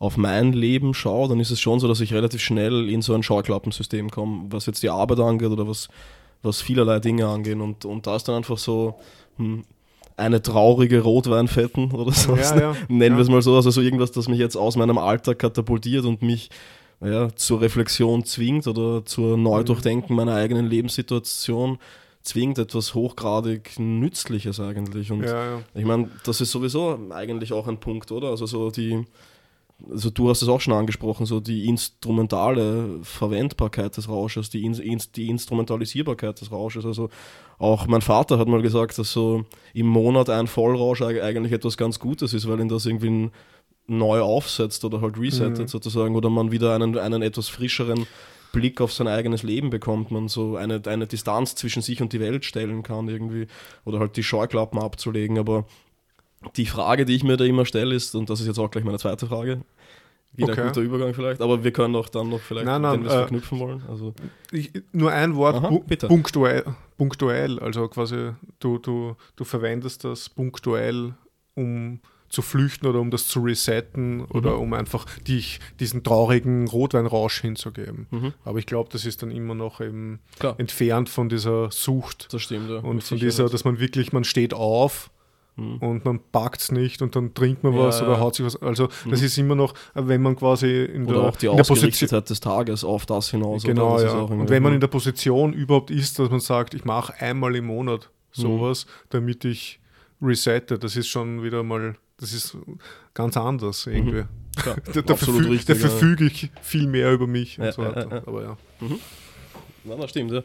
auf mein Leben schaue, dann ist es schon so, dass ich relativ schnell in so ein Scheuklappensystem komme, was jetzt die Arbeit angeht oder was, was vielerlei Dinge angehen. Und, und da ist dann einfach so... Hm, eine traurige Rotweinfetten oder sowas, ja, ja, nennen ja. wir es mal so, also so irgendwas, das mich jetzt aus meinem Alltag katapultiert und mich ja, zur Reflexion zwingt oder zur Neudurchdenken meiner eigenen Lebenssituation zwingt, etwas hochgradig Nützliches eigentlich. Und ja, ja. ich meine, das ist sowieso eigentlich auch ein Punkt, oder? Also so die, also du hast es auch schon angesprochen, so die instrumentale Verwendbarkeit des Rausches, die, in, die Instrumentalisierbarkeit des Rausches, also auch mein Vater hat mal gesagt, dass so im Monat ein Vollrausch eigentlich etwas ganz Gutes ist, weil ihn das irgendwie neu aufsetzt oder halt resettet mhm. sozusagen, oder man wieder einen, einen etwas frischeren Blick auf sein eigenes Leben bekommt, man so eine, eine Distanz zwischen sich und die Welt stellen kann irgendwie, oder halt die Scheuklappen abzulegen, aber die Frage, die ich mir da immer stelle, ist, und das ist jetzt auch gleich meine zweite Frage, wieder okay. ein guter Übergang vielleicht, aber wir können auch dann noch vielleicht, nein, nein, wenn wir es äh, verknüpfen wollen. Also ich, nur ein Wort, aha, bu- punktuell, punktuell, also quasi du, du, du verwendest das punktuell, um zu flüchten oder um das zu resetten mhm. oder um einfach dich diesen traurigen Rotweinrausch hinzugeben. Mhm. Aber ich glaube, das ist dann immer noch eben klar. entfernt von dieser Sucht. Das stimmt, ja. Und von dieser, dass man wirklich, man steht auf, und man packt es nicht und dann trinkt man was ja, ja. oder haut sich was. Also das mhm. ist immer noch, wenn man quasi in oder der, auch die in der Position des Tages auf das hinaus. Genau, ja. Und wenn man in der Position überhaupt ist, dass man sagt, ich mache einmal im Monat sowas, mhm. damit ich resette, das ist schon wieder mal, das ist ganz anders irgendwie. Mhm. Ja, da da verfüge ich viel mehr über mich ja, und so weiter. Ja, ja. Aber ja. Mhm. Na, das stimmt, ja.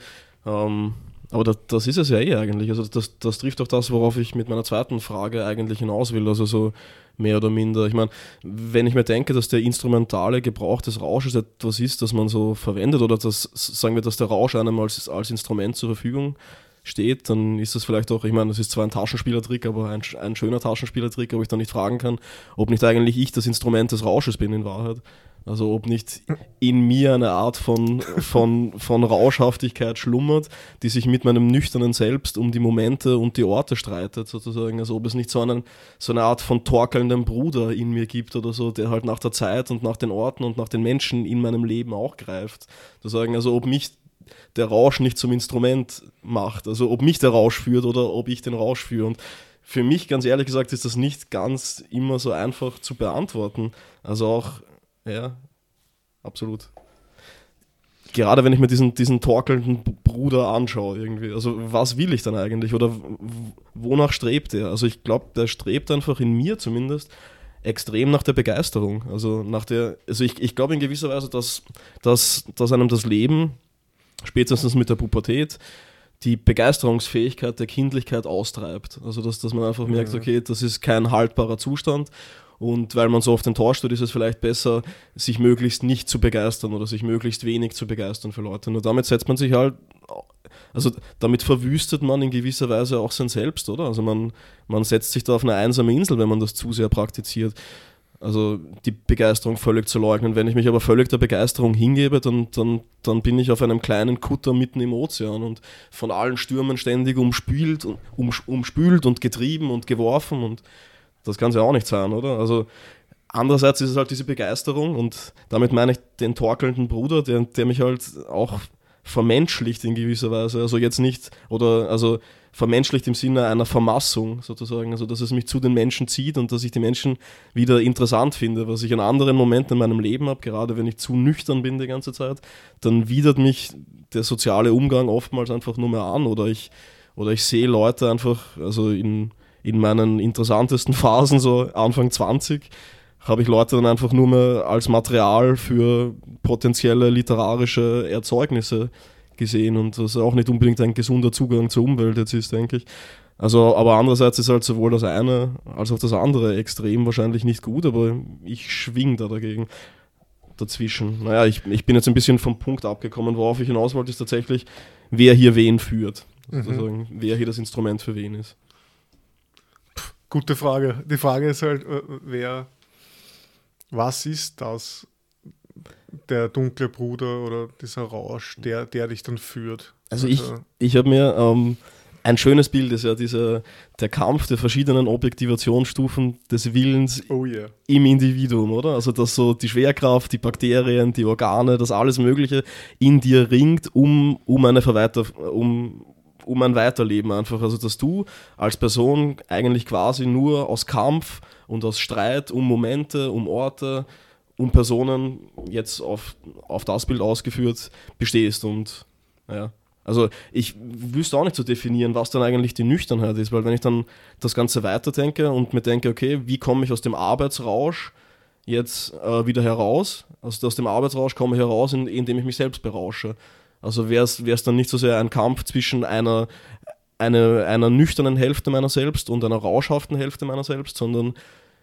Ähm, Aber das, das ist es ja eh eigentlich. Also das, das trifft auch das, worauf ich mit meiner zweiten Frage eigentlich hinaus will. Also so mehr oder minder. Ich meine, wenn ich mir denke, dass der instrumentale Gebrauch des Rausches etwas ist, das man so verwendet oder dass, sagen wir, dass der Rausch einem als, als Instrument zur Verfügung steht, dann ist das vielleicht auch, ich meine, das ist zwar ein Taschenspielertrick, aber ein, ein schöner Taschenspielertrick, wo ich dann nicht fragen kann, ob nicht eigentlich ich das Instrument des Rausches bin in Wahrheit. Also ob nicht in mir eine Art von, von, von Rauschhaftigkeit schlummert, die sich mit meinem nüchternen Selbst um die Momente und die Orte streitet sozusagen. Also ob es nicht so, einen, so eine Art von torkelndem Bruder in mir gibt oder so, der halt nach der Zeit und nach den Orten und nach den Menschen in meinem Leben auch greift. Sozusagen. Also ob mich der Rausch nicht zum Instrument macht. Also ob mich der Rausch führt oder ob ich den Rausch führe. Und für mich, ganz ehrlich gesagt, ist das nicht ganz immer so einfach zu beantworten. Also auch, ja, absolut. Gerade wenn ich mir diesen, diesen torkelnden Bruder anschaue irgendwie. Also was will ich dann eigentlich oder wonach strebt er? Also ich glaube, der strebt einfach in mir zumindest extrem nach der Begeisterung. Also nach der, also ich, ich glaube in gewisser Weise, dass, dass, dass einem das Leben, spätestens mit der Pubertät, die Begeisterungsfähigkeit der Kindlichkeit austreibt. Also dass, dass man einfach merkt, okay, das ist kein haltbarer Zustand. Und weil man so oft enttäuscht wird, ist es vielleicht besser, sich möglichst nicht zu begeistern oder sich möglichst wenig zu begeistern für Leute. Nur damit setzt man sich halt, also damit verwüstet man in gewisser Weise auch sein Selbst, oder? Also man, man setzt sich da auf eine einsame Insel, wenn man das zu sehr praktiziert. Also die Begeisterung völlig zu leugnen. Wenn ich mich aber völlig der Begeisterung hingebe, dann, dann, dann bin ich auf einem kleinen Kutter mitten im Ozean und von allen Stürmen ständig umspült und, um, umspült und getrieben und geworfen und das kann es ja auch nicht sein, oder? Also andererseits ist es halt diese Begeisterung und damit meine ich den torkelnden Bruder, der, der mich halt auch vermenschlicht in gewisser Weise. Also jetzt nicht, oder also vermenschlicht im Sinne einer Vermassung sozusagen, also dass es mich zu den Menschen zieht und dass ich die Menschen wieder interessant finde, was ich an anderen Momenten in meinem Leben habe, gerade wenn ich zu nüchtern bin die ganze Zeit, dann widert mich der soziale Umgang oftmals einfach nur mehr an oder ich, oder ich sehe Leute einfach, also in in meinen interessantesten Phasen, so Anfang zwanzig, habe ich Leute dann einfach nur mehr als Material für potenzielle literarische Erzeugnisse gesehen und das auch nicht unbedingt ein gesunder Zugang zur Umwelt jetzt ist, denke ich. Also, aber andererseits ist halt sowohl das eine als auch das andere extrem wahrscheinlich nicht gut, aber ich schwing da dagegen dazwischen. Naja, ich, ich bin jetzt ein bisschen vom Punkt abgekommen, worauf ich hinaus wollte, ist tatsächlich, wer hier wen führt, sozusagen, mhm. wer hier das Instrument für wen ist. Gute Frage. Die Frage ist halt, wer, was ist das, der dunkle Bruder oder dieser Rausch, der, der dich dann führt? Also, also ich, ich habe mir, ähm, ein schönes Bild ist ja dieser, der Kampf der verschiedenen Objektivationsstufen des Willens oh yeah. im Individuum, oder? Also, dass so die Schwerkraft, die Bakterien, die Organe, das alles Mögliche in dir ringt, um, um eine Verweiter, um, um ein Weiterleben einfach, also dass du als Person eigentlich quasi nur aus Kampf und aus Streit um Momente, um Orte, um Personen jetzt auf, auf das Bild ausgeführt bestehst und ja, also ich wüsste auch nicht zu definieren, was dann eigentlich die Nüchternheit ist, weil wenn ich dann das Ganze weiterdenke und mir denke, okay, wie komme ich aus dem Arbeitsrausch jetzt äh, wieder heraus, also aus dem Arbeitsrausch komme ich heraus, in, indem ich mich selbst berausche. Also wäre es dann nicht so sehr ein Kampf zwischen einer, einer, einer nüchternen Hälfte meiner selbst und einer rauschhaften Hälfte meiner selbst, sondern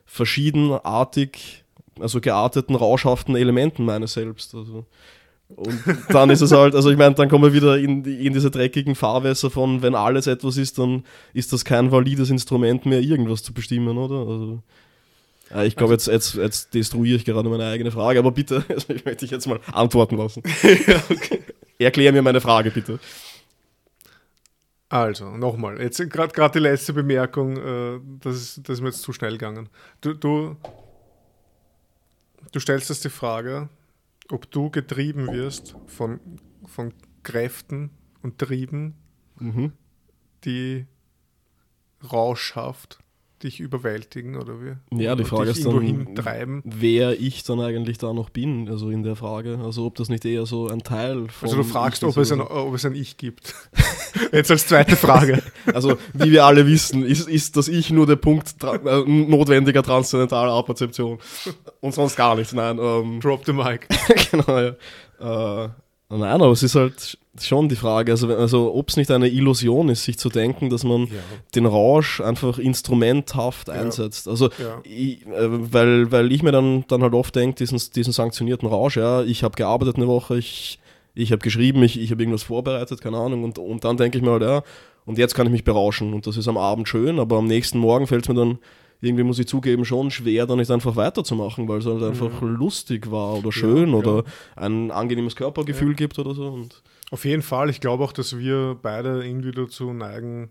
verschiedenartig, also gearteten, rauschhaften Elementen meines selbst. Also. Und dann ist es halt, also ich meine, dann kommen wir wieder in, in diese dreckigen Fahrwässer von, wenn alles etwas ist, dann ist das kein valides Instrument mehr, irgendwas zu bestimmen, oder? Also. Ich glaube, jetzt, jetzt, jetzt destruiere ich gerade meine eigene Frage, aber bitte, also ich möchte dich jetzt mal antworten lassen. Ja, okay. Erklär mir meine Frage, bitte. Also, nochmal, jetzt gerade die letzte Bemerkung, äh, das, ist, das ist mir jetzt zu schnell gegangen. Du, du, du stellst jetzt die Frage, ob du getrieben wirst von, von Kräften und Trieben, mhm. die rauschhaft dich überwältigen oder wie? Ja, die Frage ist dann, wer ich dann eigentlich da noch bin, also in der Frage, also ob das nicht eher so ein Teil von... Also du fragst, ob es, ein, ob es ein Ich gibt. Jetzt als zweite Frage. Also wie wir alle wissen, ist, ist das Ich nur der Punkt tra- äh, notwendiger transzendentaler Apperzeption und sonst gar nichts, nein. Ähm, Drop the mic. Genau, ja. Äh, nein, aber es ist halt... Schon die Frage, also, also ob es nicht eine Illusion ist, sich zu denken, dass man ja. den Rausch einfach instrumenthaft einsetzt. Ja. Also, ja. Ich, äh, weil, weil ich mir dann, dann halt oft denke, diesen, diesen sanktionierten Rausch, ja, ich habe gearbeitet eine Woche, ich, ich habe geschrieben, ich, ich habe irgendwas vorbereitet, keine Ahnung, und, und dann denke ich mir halt, ja, und jetzt kann ich mich berauschen und das ist am Abend schön, aber am nächsten Morgen fällt es mir dann, irgendwie muss ich zugeben, schon schwer, dann nicht einfach weiterzumachen, weil es halt einfach ja. lustig war oder schön ja, oder ja. ein angenehmes Körpergefühl ja. gibt oder so. Und auf jeden Fall, ich glaube auch, dass wir beide irgendwie dazu neigen,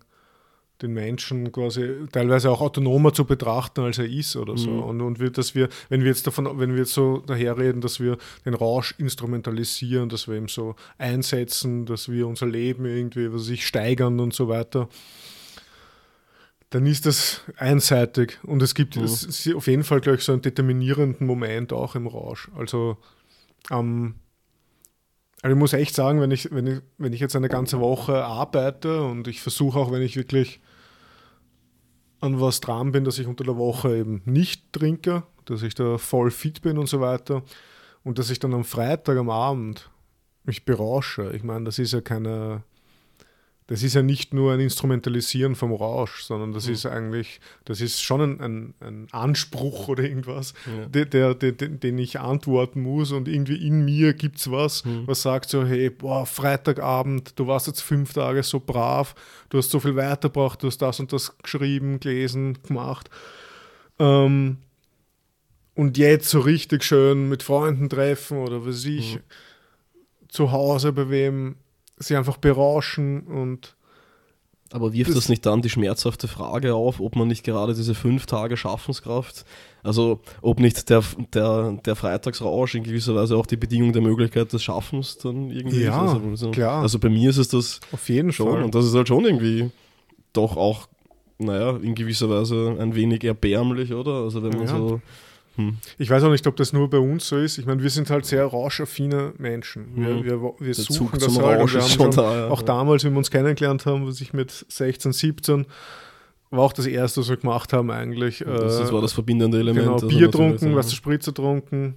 den Menschen quasi teilweise auch autonomer zu betrachten, als er ist oder so. Mhm. Und, und wir, dass wir, wenn wir jetzt davon, wenn wir jetzt so daherreden, dass wir den Rausch instrumentalisieren, dass wir eben so einsetzen, dass wir unser Leben irgendwie, was weiß ich, steigern und so weiter. dann ist das einseitig und es gibt mhm. es, es auf jeden Fall, glaube ich, so einen determinierenden Moment auch im Rausch. Also, ähm, also ich muss echt sagen, wenn ich, wenn ich, wenn ich jetzt eine ganze Woche arbeite und ich versuche auch, wenn ich wirklich an was dran bin, dass ich unter der Woche eben nicht trinke, dass ich da voll fit bin und so weiter und dass ich dann am Freitag am Abend mich berausche. Ich meine, das ist ja keine... Das ist ja nicht nur ein Instrumentalisieren vom Rausch, sondern das mhm. ist eigentlich, das ist schon ein, ein, ein Anspruch oder irgendwas, ja. der, der, der, den ich antworten muss und irgendwie in mir gibt es was, mhm. was sagt so, hey, boah, Freitagabend, du warst jetzt fünf Tage so brav, du hast so viel weitergebracht, du hast das und das geschrieben, gelesen, gemacht. Ähm, und jetzt so richtig schön mit Freunden treffen oder was weiß ich, mhm. zu Hause bei wem, sie einfach berauschen und... Aber wirft das, das nicht dann die schmerzhafte Frage auf, ob man nicht gerade diese fünf Tage Schaffenskraft, also ob nicht der, der, der Freitagsrausch in gewisser Weise auch die Bedingung der Möglichkeit des Schaffens dann irgendwie ja, ist? Also, klar. Also bei mir ist es das auf jeden schon Fall. Und das ist halt schon irgendwie doch auch, naja, in gewisser Weise ein wenig erbärmlich, oder? Also wenn man ja. so... Hm. Ich weiß auch nicht, ob das nur bei uns so ist. Ich meine, wir sind halt sehr rauschaffine Menschen. Wir, wir, wir suchen das halt. Und wir haben schon da, ja. Auch damals, wenn wir uns kennengelernt haben, was ich mit sechzehn, siebzehn, war auch das Erste, was wir gemacht haben eigentlich. Das, das war das verbindende Element. Genau, also Bier trunken, was zu Spritze trunken.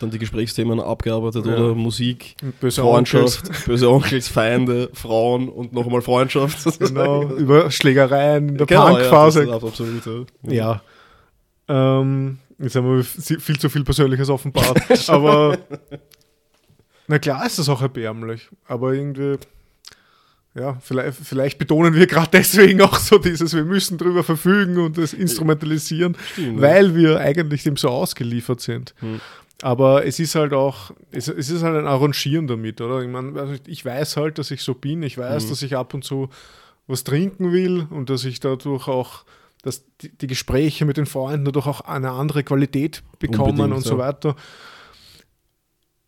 Dann die Gesprächsthemen abgearbeitet ja. oder Musik, böse Freundschaft, Onkels. böse Onkels, Feinde, Frauen und nochmal Freundschaft. Genau, über Schlägereien in der genau, Punkphase. Ja, absolut, ja. ja. Ähm... Jetzt haben wir viel zu viel Persönliches offenbart. Aber na klar ist das auch erbärmlich. Aber irgendwie, ja, vielleicht, vielleicht betonen wir gerade deswegen auch so dieses, wir müssen drüber verfügen und das instrumentalisieren, stimmt, weil ja. wir eigentlich dem so ausgeliefert sind. Hm. Aber es ist halt auch, es, es ist halt ein Arrangieren damit, oder? Ich meine, ich weiß halt, dass ich so bin. Ich weiß, hm. dass ich ab und zu was trinken will und dass ich dadurch auch dass die, die Gespräche mit den Freunden dadurch auch eine andere Qualität bekommen unbedingt, und so ja. weiter.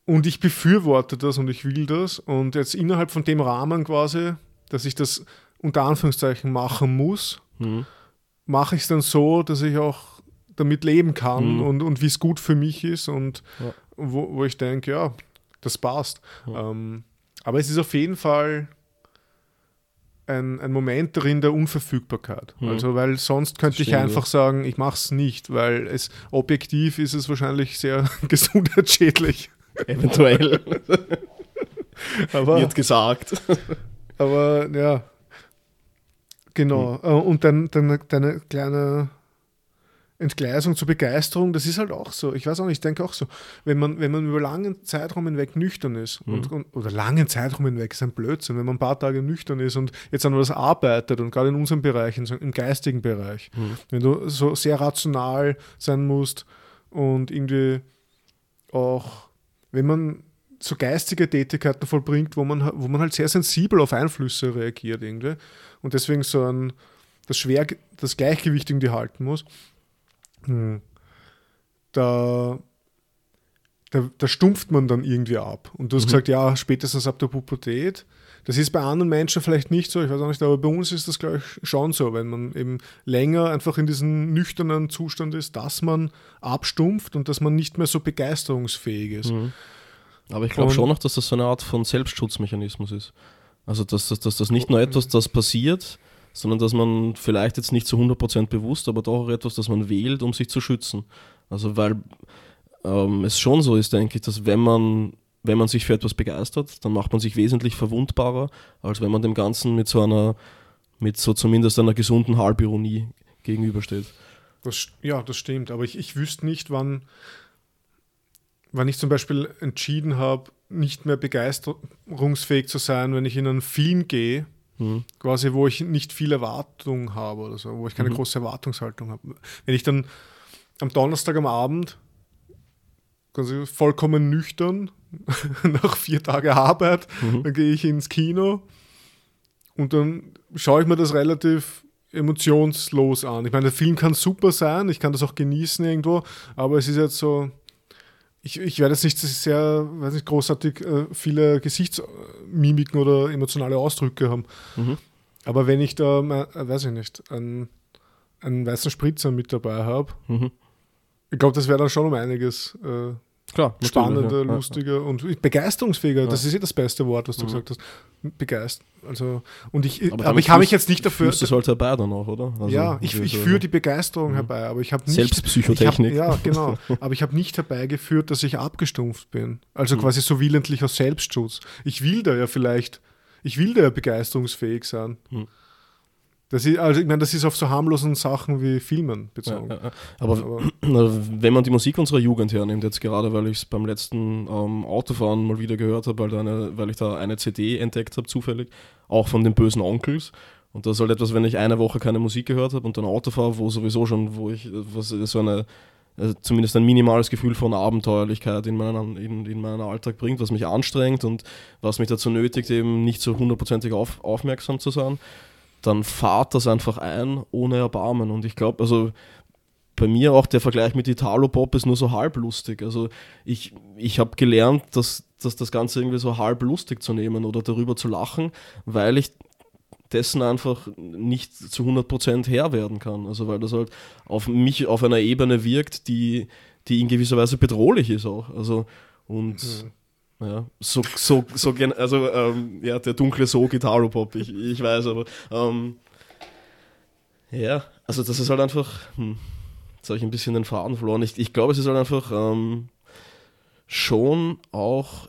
Und ich befürworte das und ich will das. Und jetzt innerhalb von dem Rahmen quasi, dass ich das unter Anführungszeichen machen muss, mhm. mache ich es dann so, dass ich auch damit leben kann mhm. und, und wie es gut für mich ist und ja. wo, wo ich denke, ja, das passt. Ja. Ähm, aber es ist auf jeden Fall... Ein, ein Moment darin der Unverfügbarkeit. Mhm. Also, weil sonst könnte ich einfach sagen, ich mache es nicht, weil es objektiv ist es wahrscheinlich sehr gesundheitsschädlich. Eventuell. aber, wird gesagt. Aber ja, genau. Mhm. Und dann, dann deine kleine Entgleisung zur Begeisterung, das ist halt auch so. Ich weiß auch nicht, ich denke auch so. Wenn man, wenn man über langen Zeitraum hinweg nüchtern ist, mhm. und, und, oder langen Zeitraum hinweg ist ein Blödsinn, wenn man ein paar Tage nüchtern ist und jetzt an was arbeitet und gerade in unserem Bereich, in so, im geistigen Bereich, mhm. wenn du so sehr rational sein musst und irgendwie auch, wenn man so geistige Tätigkeiten vollbringt, wo man, wo man halt sehr sensibel auf Einflüsse reagiert irgendwie und deswegen so ein, das, schwer, das Gleichgewicht irgendwie halten muss, Da, da, da stumpft man dann irgendwie ab. Und du hast mhm. gesagt, ja, spätestens ab der Pubertät. Das ist bei anderen Menschen vielleicht nicht so, ich weiß auch nicht, aber bei uns ist das, glaube ich, schon so, wenn man eben länger einfach in diesem nüchternen Zustand ist, dass man abstumpft und dass man nicht mehr so begeisterungsfähig ist. Mhm. Aber ich glaube schon noch, dass das so eine Art von Selbstschutzmechanismus ist. Also, dass, dass, dass das nicht nur etwas, das passiert, sondern dass man vielleicht jetzt nicht zu hundert Prozent bewusst, aber doch auch etwas, das man wählt, um sich zu schützen. Also weil ähm, es schon so ist, denke ich, dass wenn man, wenn man sich für etwas begeistert, dann macht man sich wesentlich verwundbarer, als wenn man dem Ganzen mit so einer, mit so zumindest einer gesunden Halbironie gegenübersteht. Das, ja, das stimmt, aber ich, ich wüsste nicht, wann, wann ich zum Beispiel entschieden habe, nicht mehr begeisterungsfähig zu sein, wenn ich in einen Film gehe, Mhm. quasi, wo ich nicht viel Erwartung habe oder so, wo ich keine mhm. große Erwartungshaltung habe. Wenn ich dann am Donnerstag am Abend quasi vollkommen nüchtern nach vier Tagen Arbeit, mhm. dann gehe ich ins Kino und dann schaue ich mir das relativ emotionslos an. Ich meine, der Film kann super sein, ich kann das auch genießen irgendwo, aber es ist jetzt so... Ich, ich werde jetzt nicht sehr, weiß nicht, großartig äh, viele Gesichtsmimiken oder emotionale Ausdrücke haben. Mhm. Aber wenn ich da, äh, weiß ich nicht, ein, einen weißen Spritzer mit dabei habe. Mhm. Ich glaube, das wäre dann schon um einiges äh, Klar, spannender, ja. lustiger ja. und begeisterungsfähiger. Ja. Das ist ja das beste Wort, was du mhm. gesagt hast. Begeistert. Also, und ich, aber, aber ich habe mich jetzt nicht dafür. Das halt herbei dann auch, oder? Also, ja, ich, ich führe die Begeisterung mhm. herbei, aber ich habe nicht. Selbstpsychotechnik. Ich hab, ja, genau. Aber ich habe nicht herbeigeführt, dass ich abgestumpft bin. Also mhm. quasi so willentlich aus Selbstschutz. Ich will da ja vielleicht, ich will da ja begeisterungsfähig sein. Mhm. Das ist, also ich meine, das ist auf so harmlosen Sachen wie Filmen bezogen. Ja, ja, ja. Aber, aber wenn man die Musik unserer Jugend hernimmt, jetzt gerade, weil ich es beim letzten ähm, Autofahren mal wieder gehört habe, weil, weil ich da eine C D entdeckt habe, zufällig, auch von den bösen Onkels. Und das ist halt etwas, wenn ich eine Woche keine Musik gehört habe und dann Auto fahre, wo sowieso schon, wo ich was, so eine, also zumindest ein minimales Gefühl von Abenteuerlichkeit in meinen, in, in meinen Alltag bringt, was mich anstrengt und was mich dazu nötigt, eben nicht so hundertprozentig auf, aufmerksam zu sein. Dann fahrt das einfach ein, ohne Erbarmen. Und ich glaube, also bei mir auch der Vergleich mit Italo-Pop ist nur so halb lustig. Also ich, ich habe gelernt, dass, dass das Ganze irgendwie so halb lustig zu nehmen oder darüber zu lachen, weil ich dessen einfach nicht zu hundert Prozent Herr werden kann. Also weil das halt auf mich auf einer Ebene wirkt, die, die in gewisser Weise bedrohlich ist auch. Also und... Mhm. Ja, so, so, so, also, ähm, ja, der dunkle So-Gitarro-Pop, ich, ich weiß, aber, ähm, ja, also, das ist halt einfach, hm, jetzt habe ich ein bisschen den Faden verloren. Ich, ich glaube, es ist halt einfach, ähm, schon auch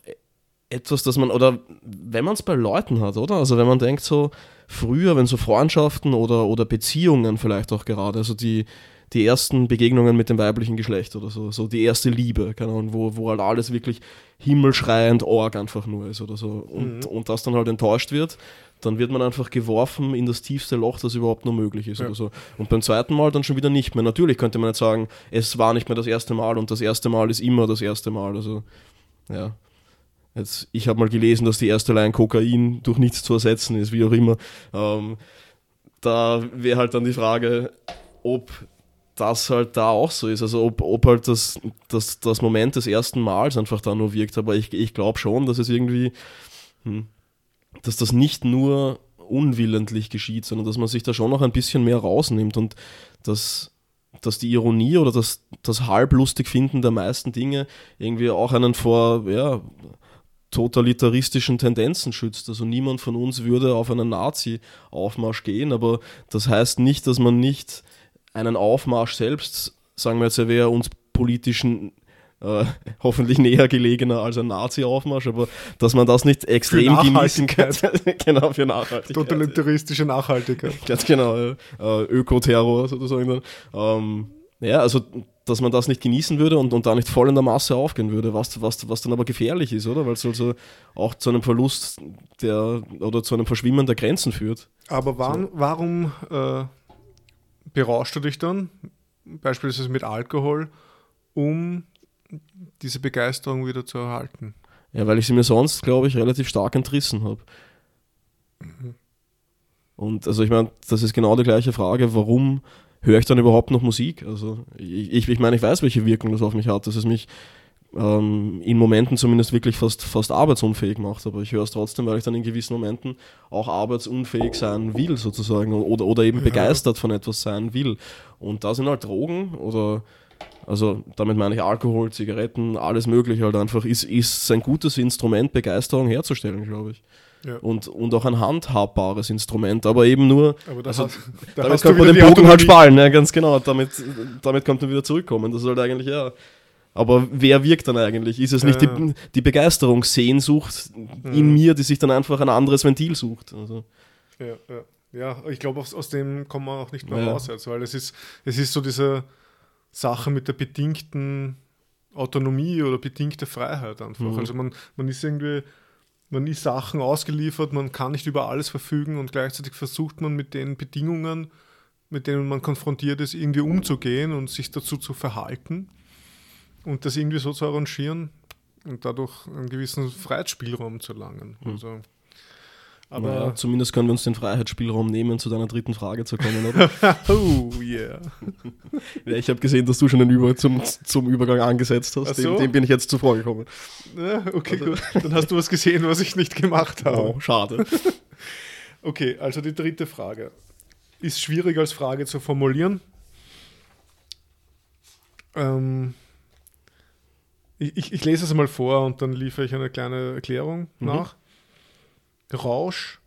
etwas, dass man, oder wenn man es bei Leuten hat, oder? Also, wenn man denkt, so, früher, wenn so Freundschaften oder, oder Beziehungen vielleicht auch gerade, also die, die ersten Begegnungen mit dem weiblichen Geschlecht oder so, so die erste Liebe, keine Ahnung, wo, wo halt alles wirklich himmelschreiend Org einfach nur ist oder so und, mhm. und das dann halt enttäuscht wird, dann wird man einfach geworfen in das tiefste Loch, das überhaupt nur möglich ist ja. oder so. Und beim zweiten Mal dann schon wieder nicht mehr. Natürlich könnte man jetzt sagen, es war nicht mehr das erste Mal und das erste Mal ist immer das erste Mal. Also, ja. Jetzt, ich habe mal gelesen, dass die erste Line Kokain durch nichts zu ersetzen ist, wie auch immer. Ähm, da wäre halt dann die Frage, ob das halt da auch so ist, also ob, ob halt das, das, das Moment des ersten Mals einfach da nur wirkt, aber ich, ich glaube schon, dass es irgendwie, hm, dass das nicht nur unwillentlich geschieht, sondern dass man sich da schon noch ein bisschen mehr rausnimmt und dass, dass die Ironie oder das, das halblustig Finden der meisten Dinge irgendwie auch einen vor, ja, totalitaristischen Tendenzen schützt. Also niemand von uns würde auf einen Nazi-Aufmarsch gehen, aber das heißt nicht, dass man nicht einen Aufmarsch selbst, sagen wir jetzt, er wäre uns politischen äh, hoffentlich näher gelegener als ein Nazi-Aufmarsch, aber dass man das nicht extrem genießen kann. Genau, für Nachhaltigkeit. Totalitaristische Nachhaltigkeit. Ganz genau, äh, Ökoterror sozusagen. Ähm, ja, also dass man das nicht genießen würde und, und da nicht voll in der Masse aufgehen würde, was, was, was dann aber gefährlich ist, oder? Weil es also auch zu einem Verlust der oder zu einem Verschwimmen der Grenzen führt. Aber wann, warum... Äh berauschst du dich dann, beispielsweise mit Alkohol, um diese Begeisterung wieder zu erhalten? Ja, weil ich sie mir sonst, glaube ich, relativ stark entrissen habe. Mhm. Und also ich meine, das ist genau die gleiche Frage, warum höre ich dann überhaupt noch Musik? Also ich, ich, ich meine, ich weiß, welche Wirkung das auf mich hat, dass es mich ähm, in Momenten zumindest wirklich fast, fast arbeitsunfähig macht, aber ich höre es trotzdem, weil ich dann in gewissen Momenten auch arbeitsunfähig sein will sozusagen oder, oder eben ja. begeistert von etwas sein will. Und da sind halt Drogen oder, also damit meine ich Alkohol, Zigaretten, alles mögliche halt einfach, ist, ist ein gutes Instrument, Begeisterung herzustellen, glaube ich. Ja. Und, und auch ein handhabbares Instrument, aber eben nur, aber da also, hast, da damit kann man den Bogen halt spalten, ja, ganz genau, damit, damit kommt man wieder zurückkommen, das ist halt eigentlich, ja... Aber wer wirkt dann eigentlich? Ist es nicht ja. die, die Begeisterungssehnsucht in ja. mir, die sich dann einfach ein anderes Ventil sucht? Also. Ja, ja. ja, ich glaube, aus, aus dem kommt man auch nicht mehr ja. raus, also, weil es ist, es ist so diese Sache mit der bedingten Autonomie oder bedingter Freiheit einfach. Mhm. Also man, man ist irgendwie, man ist Sachen ausgeliefert, man kann nicht über alles verfügen und gleichzeitig versucht man mit den Bedingungen, mit denen man konfrontiert ist, irgendwie umzugehen und sich dazu zu verhalten. Und das irgendwie so zu arrangieren und dadurch einen gewissen Freiheitsspielraum zu erlangen. Also, aber naja, zumindest können wir uns den Freiheitsspielraum nehmen, zu deiner dritten Frage zu kommen, oder? Oh yeah. Ja, ich habe gesehen, dass du schon den Über- zum, zum Übergang angesetzt hast. Ach so? Dem, dem bin ich jetzt zuvor gekommen. Ja, okay, also, gut. Dann hast du was gesehen, was ich nicht gemacht habe. Oh, schade. Okay, also die dritte Frage. ist schwierig als Frage zu formulieren. Ähm, ich, ich lese es mal vor und dann liefere ich eine kleine Erklärung mhm. nach. Rausch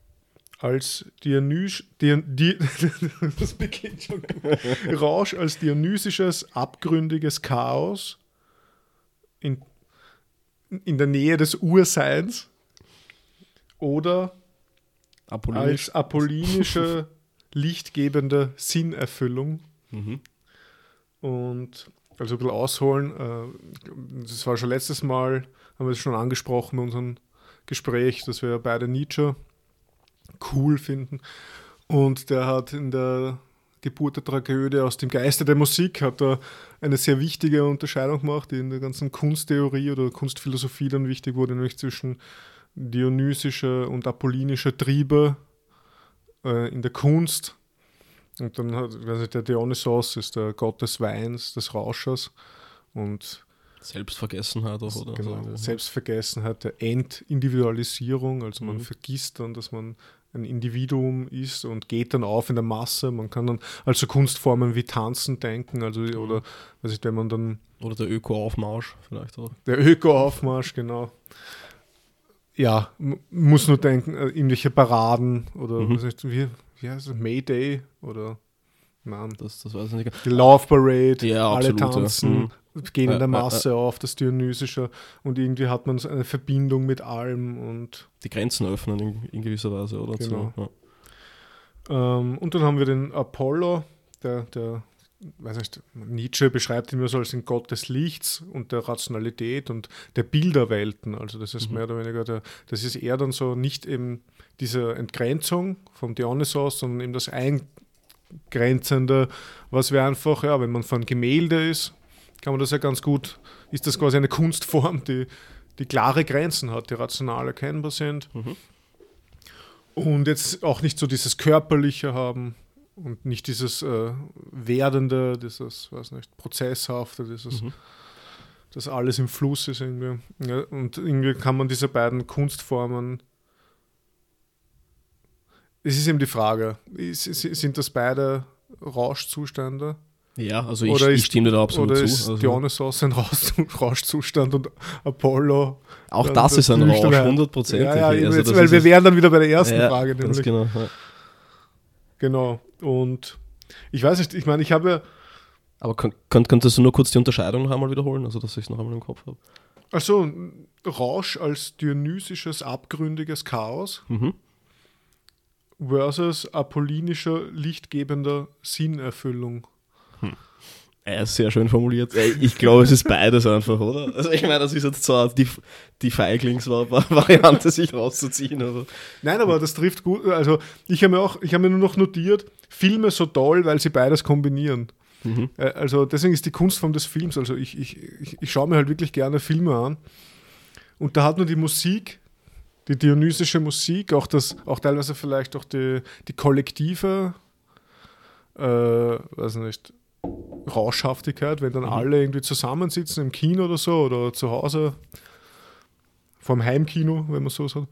als Dionys, Dion, Di, das beginnt schon. Rausch als dionysisches, abgründiges Chaos in, in der Nähe des Urseins oder Apollinisch. als apollinische, lichtgebende Sinnerfüllung. Mhm. Und also ein bisschen ausholen, das war schon letztes Mal, haben wir es schon angesprochen in unserem Gespräch, dass wir beide Nietzsche cool finden. Und der hat in der Geburt der Tragödie aus dem Geiste der Musik hat er eine sehr wichtige Unterscheidung gemacht, die in der ganzen Kunsttheorie oder Kunstphilosophie dann wichtig wurde, nämlich zwischen dionysische und apollinische Triebe äh, in der Kunst. Und dann hat, weiß ich, der Dionysos ist der Gott des Weins, des Rauschers und Selbstvergessenheit auch, oder? Genau, so. Selbstvergessenheit, der Entindividualisierung, also man mhm. vergisst dann, dass man ein Individuum ist und geht dann auf in der Masse. Man kann dann also Kunstformen wie Tanzen denken, also mhm. oder weiß ich, wenn man dann... Oder der Öko-Aufmarsch vielleicht auch. Der Öko-Aufmarsch, genau. Ja, man muss nur denken, irgendwelche Paraden oder mhm. weiß nicht, wie... Wie heißt das? Mayday oder nein, das, das weiß ich nicht. Die Love Parade, ja, alle absolut, tanzen, ja. gehen in der Masse äh, äh, auf, das Dionysische, und irgendwie hat man eine Verbindung mit allem und die Grenzen öffnen in, in gewisser Weise, oder? Genau. So, ja. ähm, und dann haben wir den Apollo, der, der weiß nicht, Nietzsche beschreibt ihn nur so als den Gott des Lichts und der Rationalität und der Bilderwelten. Also das ist mhm. mehr oder weniger, der, das ist eher dann so nicht eben diese Entgrenzung vom Dionysos, sondern eben das Eingrenzende, was wir einfach, ja, wenn man von Gemälde ist, kann man das ja ganz gut, ist das quasi eine Kunstform, die, die klare Grenzen hat, die rational erkennbar sind. Mhm. Und jetzt auch nicht so dieses Körperliche haben, und nicht dieses äh, Werdende, dieses, weiß nicht, Prozesshafte, dieses, mhm. das alles im Fluss ist irgendwie. Ja, und irgendwie kann man diese beiden Kunstformen, es ist eben die Frage, ist, sind das beide Rauschzustände? Ja, also ich, ist, ich stimme da absolut oder zu. Oder ist also Dionysos ein Rauschzustand und Apollo? Auch das ist ein Rausch, hundertprozentig. Ja, ja, also jetzt, weil wir wären dann wieder bei der ersten ja, Frage. Ganz genau, ja. Genau, und ich weiß nicht, ich meine, ich habe ja... Aber könnt, könntest du nur kurz die Unterscheidung noch einmal wiederholen, also dass ich es noch einmal im Kopf habe? Also Rausch als dionysisches, abgründiges Chaos mhm. versus apollinischer, lichtgebender Sinnerfüllung. Hm. Ja, sehr schön formuliert. Ich glaube, es ist beides einfach, oder? Also ich meine, das ist jetzt zwar die, die Feiglingsvariante, sich rauszuziehen. Aber. Nein, aber das trifft gut. Also ich habe mir auch, ich habe mir nur noch notiert, Filme so toll, weil sie beides kombinieren. Mhm. Also deswegen ist die Kunstform des Films, also ich, ich, ich, ich schaue mir halt wirklich gerne Filme an. Und da hat nur die Musik, die dionysische Musik, auch das, auch teilweise vielleicht auch die, die kollektive, äh, weiß nicht, Rauschhaftigkeit, wenn dann mhm. alle irgendwie zusammensitzen im Kino oder so oder zu Hause, vorm Heimkino, wenn man so sagt.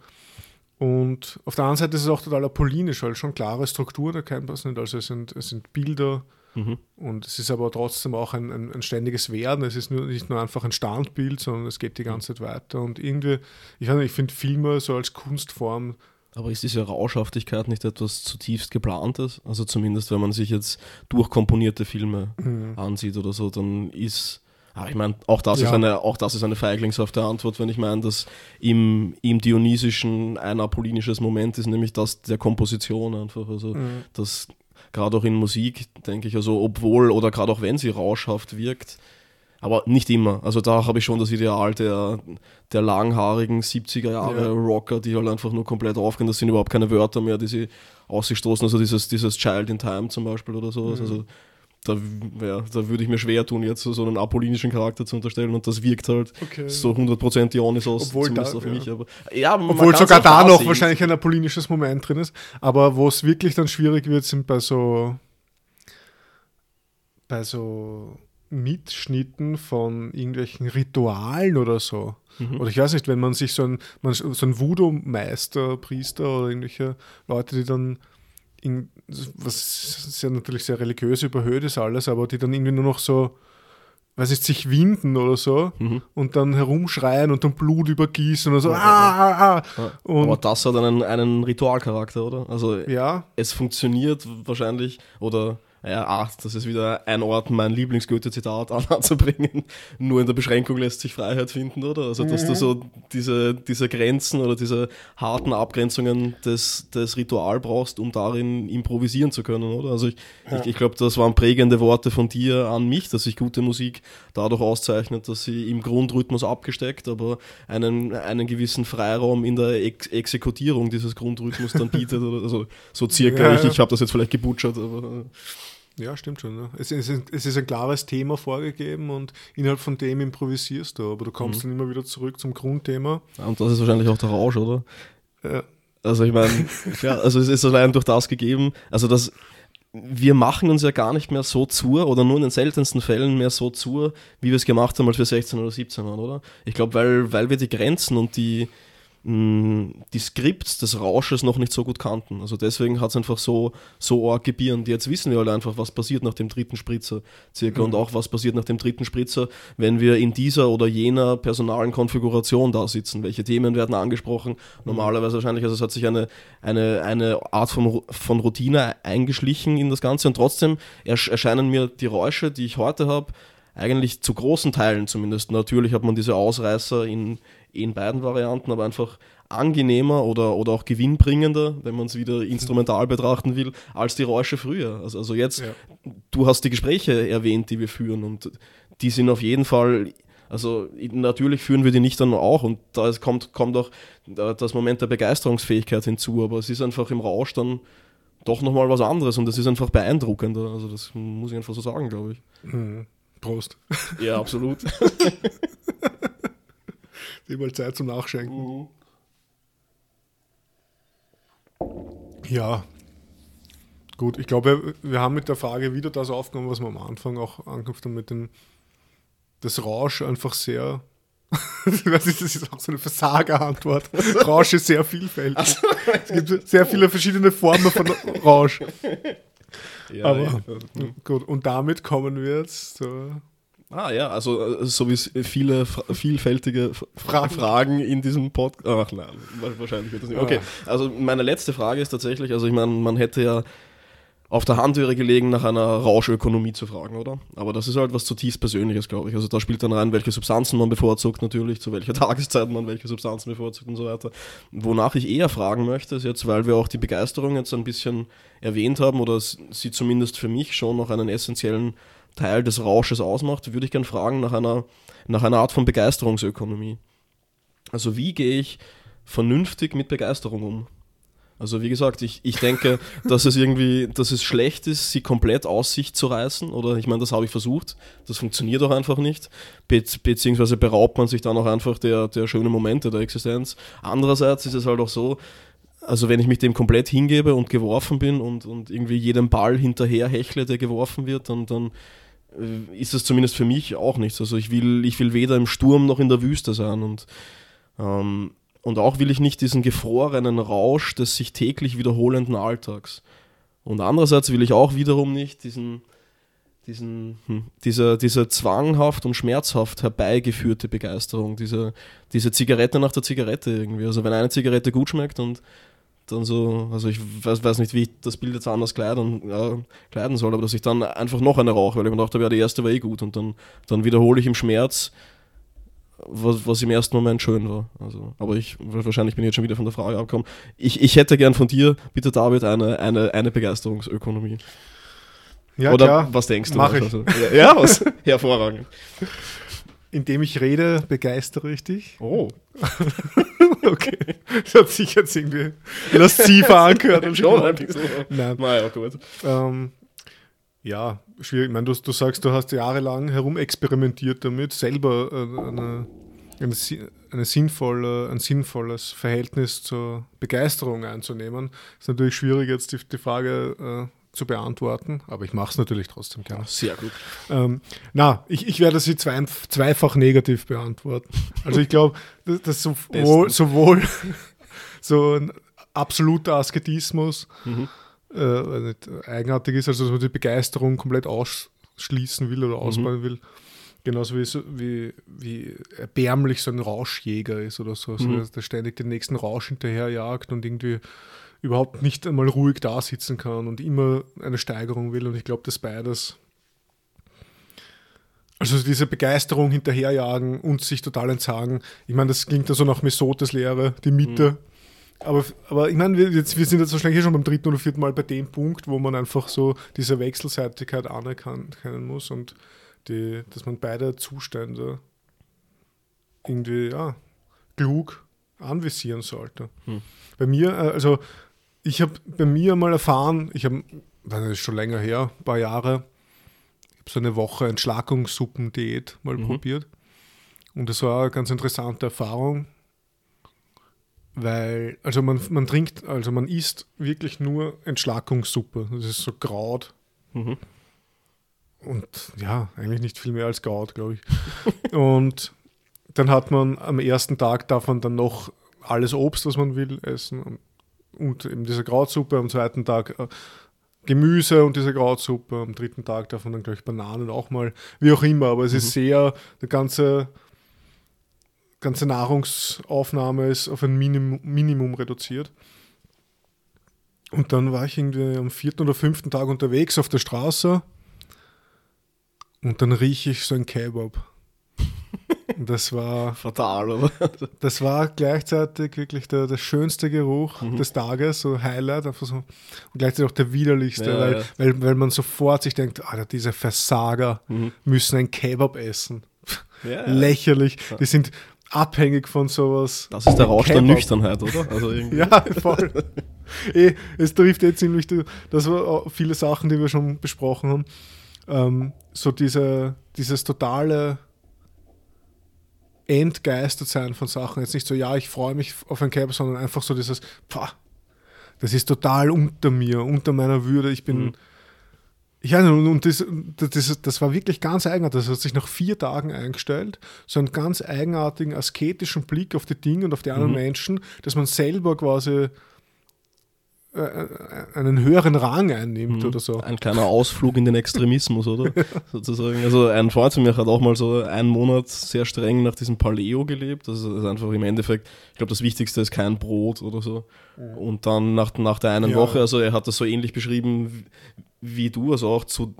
Und auf der anderen Seite ist es auch total apollinisch, weil schon klare Strukturen erkennbar sind. Also es sind, es sind Bilder mhm. und es ist aber trotzdem auch ein, ein, ein ständiges Werden. Es ist nur, nicht nur einfach ein Standbild, sondern es geht die ganze Zeit weiter. Und irgendwie, ich weiß nicht, ich finde Filme so als Kunstform. Aber ist diese Rauschhaftigkeit nicht etwas zutiefst Geplantes? Also zumindest, wenn man sich jetzt durchkomponierte Filme mhm. ansieht oder so, dann ist... Aber ich meine, auch das ja. ist eine, auch das ist eine feiglingshafte Antwort, wenn ich meine, dass im, im Dionysischen ein apollinisches Moment ist, nämlich das der Komposition einfach. Also mhm. das gerade auch in Musik, denke ich, also obwohl oder gerade auch wenn sie rauschhaft wirkt, aber nicht immer. Also da habe ich schon das Ideal der, der langhaarigen siebziger-Jahre-Rocker, die halt einfach nur komplett aufgehen. Das sind überhaupt keine Wörter mehr, die sie aus sich stoßen. Also dieses, dieses Child in Time zum Beispiel oder sowas. Mhm. Also da, ja, da würde ich mir schwer tun, jetzt so einen apollinischen Charakter zu unterstellen. Und das wirkt halt okay. so hundert Prozent Dionysos, obwohl zumindest da, auf ja. mich. Aber, ja, obwohl sogar da noch sehen. Wahrscheinlich ein apollinisches Moment drin ist. Aber wo es wirklich dann schwierig wird, sind bei so... bei so... Mitschnitten von irgendwelchen Ritualen oder so. Mhm. Oder ich weiß nicht, wenn man sich so einen, so einen Voodoo-Meister, Priester oder irgendwelche Leute, die dann in, was ja natürlich sehr religiös überhöht ist alles, aber die dann irgendwie nur noch so, weiß nicht, sich winden oder so, mhm, und dann herumschreien und dann Blut übergießen oder so. Ja, ah, ja. Ah, ah. Und aber das hat einen, einen Ritualcharakter, oder? Also ja, es funktioniert wahrscheinlich, oder ja, ach, das ist wieder ein Ort, mein Lieblingsgoethe-Zitat anzubringen, nur in der Beschränkung lässt sich Freiheit finden, oder? Also dass mhm. du so diese, diese Grenzen oder diese harten Abgrenzungen des, des Ritual brauchst, um darin improvisieren zu können, oder? Also ich, ja. ich, ich glaube, das waren prägende Worte von dir an mich, dass sich gute Musik dadurch auszeichnet, dass sie im Grundrhythmus abgesteckt, aber einen, einen gewissen Freiraum in der Ex- Exekutierung dieses Grundrhythmus dann bietet, oder? Also so circa, ja, ja. ich, ich habe das jetzt vielleicht gebutschert, aber... Ja, stimmt schon. Ne? Es, es, es ist ein klares Thema vorgegeben und innerhalb von dem improvisierst du, aber du kommst mhm. dann immer wieder zurück zum Grundthema. Ja, und das ist wahrscheinlich auch der Rausch, oder? Ja. Also ich meine, ja, also es ist allein durch das gegeben, also das, wir machen uns ja gar nicht mehr so zu, oder nur in den seltensten Fällen mehr so zu, wie wir es gemacht haben, als wir sechzehn oder siebzehn waren, oder? Ich glaube, weil, weil wir die Grenzen und die, die Skripts des Rausches noch nicht so gut kannten. Also deswegen hat es einfach so, so arg gebirnt. Jetzt wissen wir alle einfach, was passiert nach dem dritten Spritzer circa mhm. und auch was passiert nach dem dritten Spritzer, wenn wir in dieser oder jener personalen Konfiguration da sitzen. Welche Themen werden angesprochen? Normalerweise wahrscheinlich, also es hat sich eine, eine, eine Art von, von Routine eingeschlichen in das Ganze, und trotzdem erscheinen mir die Räusche, die ich heute habe, eigentlich zu großen Teilen zumindest. Natürlich hat man diese Ausreißer in, in beiden Varianten, aber einfach angenehmer oder, oder auch gewinnbringender, wenn man es wieder instrumental betrachten will, als die Räusche früher. Also, also jetzt, ja. du hast die Gespräche erwähnt, die wir führen, und die sind auf jeden Fall, also natürlich führen wir die nicht dann auch, und da kommt, kommt auch das Moment der Begeisterungsfähigkeit hinzu, aber es ist einfach im Rausch dann doch nochmal was anderes, und das ist einfach beeindruckender. Also das muss ich einfach so sagen, glaube ich. Mhm. Prost. Ja, absolut. Nimm mal Zeit zum Nachschenken. Uh. Ja, gut. Ich glaube, wir haben mit der Frage wieder das aufgenommen, was wir am Anfang auch angeknüpft haben, mit dem das Rausch einfach sehr... Das ist auch so eine Versagerantwort. Rausch ist sehr vielfältig. Also, es gibt sehr viele verschiedene Formen von Rausch. Ja, aber ja. Gut, und damit kommen wir jetzt zu... Ah ja, also so wie es viele fra- vielfältige fra- Fragen. Fragen in diesem Podcast... Ach nein, wahrscheinlich wird das nicht. Okay, also meine letzte Frage ist tatsächlich, also ich meine, man hätte ja auf der Hand wäre gelegen, nach einer Rauschökonomie zu fragen, oder? Aber das ist halt was zutiefst Persönliches, glaube ich. Also da spielt dann rein, welche Substanzen man bevorzugt natürlich, zu welcher Tageszeit man welche Substanzen bevorzugt und so weiter. Wonach ich eher fragen möchte, ist jetzt, weil wir auch die Begeisterung jetzt ein bisschen erwähnt haben, oder sie zumindest für mich schon noch einen essentiellen Teil des Rausches ausmacht, würde ich gerne fragen nach einer, nach einer Art von Begeisterungsökonomie. Also wie gehe ich vernünftig mit Begeisterung um? Also wie gesagt, ich, ich denke, dass es irgendwie, dass es schlecht ist, sie komplett aus sich zu reißen, oder ich meine, das habe ich versucht, das funktioniert auch einfach nicht, Be- beziehungsweise beraubt man sich dann auch einfach der, der schönen Momente der Existenz. Andererseits ist es halt auch so, also wenn ich mich dem komplett hingebe und geworfen bin und, und irgendwie jedem Ball hinterher hechle, der geworfen wird, dann, dann ist das zumindest für mich auch nichts. Also ich will, ich will weder im Sturm noch in der Wüste sein, und ähm, Und auch will ich nicht diesen gefrorenen Rausch des sich täglich wiederholenden Alltags. Und andererseits will ich auch wiederum nicht diesen, diesen, hm, diese, diese zwanghaft und schmerzhaft herbeigeführte Begeisterung, diese, diese Zigarette nach der Zigarette irgendwie. Also wenn eine Zigarette gut schmeckt und dann so, also ich weiß, weiß nicht, wie ich das Bild jetzt anders kleiden, ja, kleiden soll, aber dass ich dann einfach noch eine rauche, weil ich mir gedacht habe, ja, die erste war eh gut, und dann, dann wiederhole ich im Schmerz, Was, was im ersten Moment schön war. Also, aber ich, wahrscheinlich bin ich jetzt schon wieder von der Frage abgekommen. Ich, ich hätte gern von dir, bitte David, eine, eine, eine Begeisterungsökonomie. Ja, oder klar. Was denkst du? Mach ich. Also, ja, ja, was? Hervorragend. Indem ich rede, begeistere ich dich. Oh. Okay. Das hat sich jetzt irgendwie lasziver angehört. Und schon ein bisschen. Nein. Naja, gut. Ähm. Ja, schwierig. Ich meine, du, du sagst, du hast jahrelang herumexperimentiert damit, selber eine, eine, eine sinnvolle, ein sinnvolles Verhältnis zur Begeisterung einzunehmen. Ist natürlich schwierig, jetzt die, die Frage äh, zu beantworten, aber ich mache es natürlich trotzdem gerne. Sehr gut. Ähm, na, ich, ich werde sie zwei, zweifach negativ beantworten. Also ich glaube, dass, dass sowohl, sowohl so ein absoluter Asketismus, mhm. äh, eigenartig ist, also dass man die Begeisterung komplett ausschließen will oder ausbauen mhm. will. Genauso wie, so, wie, wie erbärmlich so ein Rauschjäger ist oder so, also, mhm. der ständig den nächsten Rausch hinterherjagt und irgendwie überhaupt nicht einmal ruhig da sitzen kann und immer eine Steigerung will. Und ich glaube, dass beides, also diese Begeisterung hinterherjagen und sich total entsagen, ich meine, das klingt ja so nach Mesotes Lehre, die Mitte. Mhm. Aber, aber ich meine, wir, jetzt, wir sind jetzt wahrscheinlich schon beim dritten oder vierten Mal bei dem Punkt, wo man einfach so diese Wechselseitigkeit anerkennen muss und Die, dass man beide Zustände irgendwie ja, klug anvisieren sollte. Hm. Bei mir, also ich habe bei mir mal erfahren, ich habe, das ist schon länger her, ein paar Jahre, ich habe so eine Woche Entschlackungssuppendiät mal mhm. probiert. Und das war eine ganz interessante Erfahrung, weil, also man, man trinkt, also man isst wirklich nur Entschlackungssuppe. Das ist so Kraut. Mhm. Und ja, eigentlich nicht viel mehr als Gaut, glaube ich. Und dann hat man am ersten Tag, darf man dann noch alles Obst, was man will, essen. Und eben diese Krautsuppe, am zweiten Tag äh, Gemüse und diese Krautsuppe. Am dritten Tag darf man dann, glaube ich, Bananen auch mal, wie auch immer. Aber es mhm. ist sehr, die ganze, ganze Nahrungsaufnahme ist auf ein Minimum, Minimum reduziert. Und dann war ich irgendwie am vierten oder fünften Tag unterwegs auf der Straße. Und dann rieche ich so ein Kebab. Und das war... fatal, oder? Das war gleichzeitig wirklich der, der schönste Geruch mhm. des Tages, so Highlight, einfach so. Und gleichzeitig auch der widerlichste, ja, weil, ja. Weil, weil man sofort sich denkt, Alter, diese Versager mhm. müssen ein Kebab essen. Ja, ja. Lächerlich. Ja. Die sind abhängig von sowas. Das ist der Rausch der Nüchternheit, oder? Also irgendwie. Ja, voll. eh, es trifft eh ziemlich... Das waren viele Sachen, die wir schon besprochen haben. Ähm, so diese, dieses totale entgeistert sein von Sachen. Jetzt nicht so, ja, ich freue mich auf ein Kebab, sondern einfach so dieses, pah, das ist total unter mir, unter meiner Würde. Ich bin, mhm. ich weiß nicht, und, und das, das, das war wirklich ganz eigenartig. Das hat sich nach vier Tagen eingestellt, so einen ganz eigenartigen, asketischen Blick auf die Dinge und auf die anderen mhm. Menschen, dass man selber quasi einen höheren Rang einnimmt mhm. oder so. Ein kleiner Ausflug in den Extremismus, oder? Sozusagen. Also ein Freund von mir hat auch mal so einen Monat sehr streng nach diesem Paleo gelebt. Das ist einfach im Endeffekt, ich glaube, das Wichtigste ist kein Brot oder so. Und dann nach, nach der einen ja. Woche, also er hat das so ähnlich beschrieben wie du, also auch zu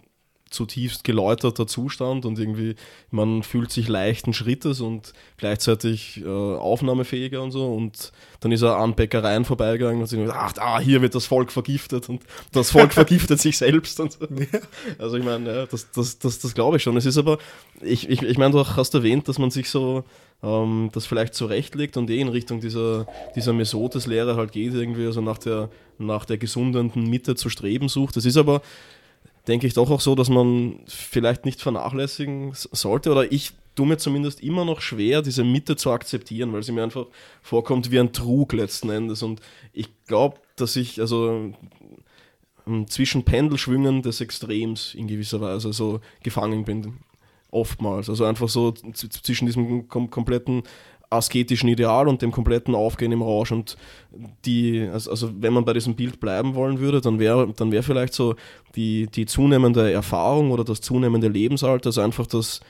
zutiefst geläuterter Zustand und irgendwie, man fühlt sich leichten Schrittes und gleichzeitig äh, aufnahmefähiger und so, und dann ist er an Bäckereien vorbeigegangen und hat sich gedacht, ach, ah, hier wird das Volk vergiftet und das Volk vergiftet sich selbst und so. Ja. Also ich meine, ja, das, das, das, das glaube ich schon. Es ist aber, ich, ich, ich meine, du hast erwähnt, dass man sich so ähm, das vielleicht zurechtlegt und eh in Richtung dieser, dieser Mesotes-Lehre halt geht, irgendwie, also nach der, nach der gesunden Mitte zu streben sucht. Das ist aber denke ich doch auch so, dass man vielleicht nicht vernachlässigen sollte, oder ich tue mir zumindest immer noch schwer, diese Mitte zu akzeptieren, weil sie mir einfach vorkommt wie ein Trug letzten Endes, und ich glaube, dass ich also zwischen Pendelschwüngen des Extrems in gewisser Weise so gefangen bin, oftmals, also einfach so zwischen diesem kom- kompletten asketischen Ideal und dem kompletten Aufgehen im Rausch, und die, also, also wenn man bei diesem Bild bleiben wollen würde, dann wäre dann wäre vielleicht so die, die zunehmende Erfahrung oder das zunehmende Lebensalter, also einfach das,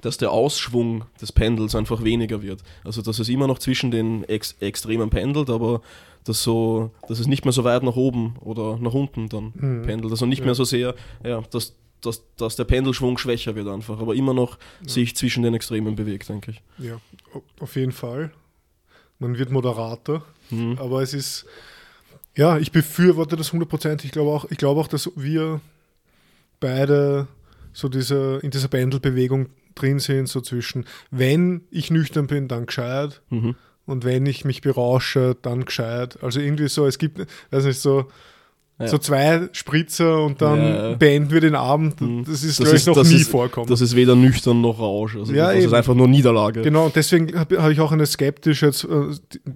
dass der Ausschwung des Pendels einfach weniger wird. Also dass es immer noch zwischen den Ex- Extremen pendelt, aber dass, so, dass es nicht mehr so weit nach oben oder nach unten dann mhm. pendelt. Also nicht ja. mehr so sehr, ja, dass Dass, dass der Pendelschwung schwächer wird einfach, aber immer noch ja. sich zwischen den Extremen bewegt, denke ich. Ja, auf jeden Fall. Man wird moderater, mhm. aber es ist, ja, ich befürworte das hundert Prozent. Ich glaube auch, ich glaube auch, dass wir beide so diese, in dieser Pendelbewegung drin sind, so zwischen, wenn ich nüchtern bin, dann gescheit mhm. und wenn ich mich berausche, dann gescheit. Also irgendwie so, es gibt, weiß nicht, so ja. So zwei Spritzer und dann ja, ja. beenden wir den Abend. Das ist, das glaube ich, ist, noch nie ist, vorkommen. Das ist weder nüchtern noch Rausch. Also ja, das eben. Ist einfach nur Niederlage. Genau, und deswegen habe hab ich auch eine skeptische, jetzt, äh,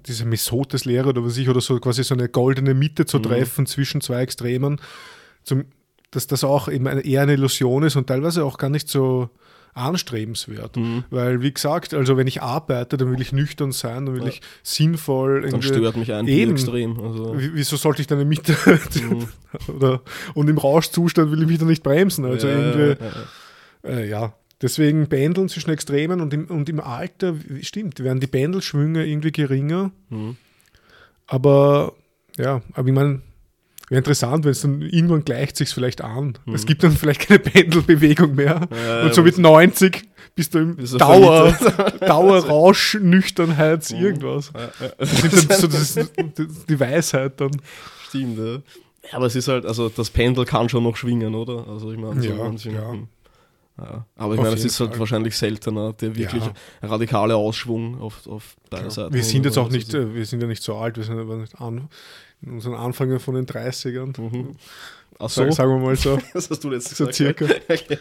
diese Mesotes-Lehre oder was ich, oder so quasi so eine goldene Mitte zu mhm. treffen zwischen zwei Extremen, zum, dass das auch eben eine, eher eine Illusion ist und teilweise auch gar nicht so, anstrebenswert. Mhm. Weil, wie gesagt, also wenn ich arbeite, dann will ich nüchtern sein, dann will ja. ich sinnvoll... Dann stört mich ein Bier extrem. Also. Wieso sollte ich dann nicht... Mhm. oder, und im Rauschzustand will ich mich dann nicht bremsen. Also ja, irgendwie... Ja, ja. Äh, ja. Deswegen pendeln zwischen Extremen und im, und im Alter, stimmt, werden die Pendelschwünge irgendwie geringer. Mhm. Aber, ja, aber ich meine... Wäre interessant, wenn es dann irgendwann gleicht sich vielleicht an. Mhm. Es gibt dann vielleicht keine Pendelbewegung mehr. Ja, und so mit neunzig bist du im Dauer, Dauerrausch, Nüchternheit, mhm. irgendwas. Ja, ja. Das ist dann so das, die Weisheit dann. Stimmt, ja. Aber es ist halt, also das Pendel kann schon noch schwingen, oder? Also ich meine, ja, so ja. ja. Aber ich meine, es ist halt Fall. wahrscheinlich seltener, der wirklich ja. radikale Ausschwung auf, auf deiner ja. Seite. Wir sind jetzt auch nicht, so. wir sind ja nicht so alt, wir sind aber nicht an. In unseren Anfängen von den dreißigern. Mhm. Ach so. Sagen, sagen wir mal so. Das hast du letztens so gesagt. Circa. Okay.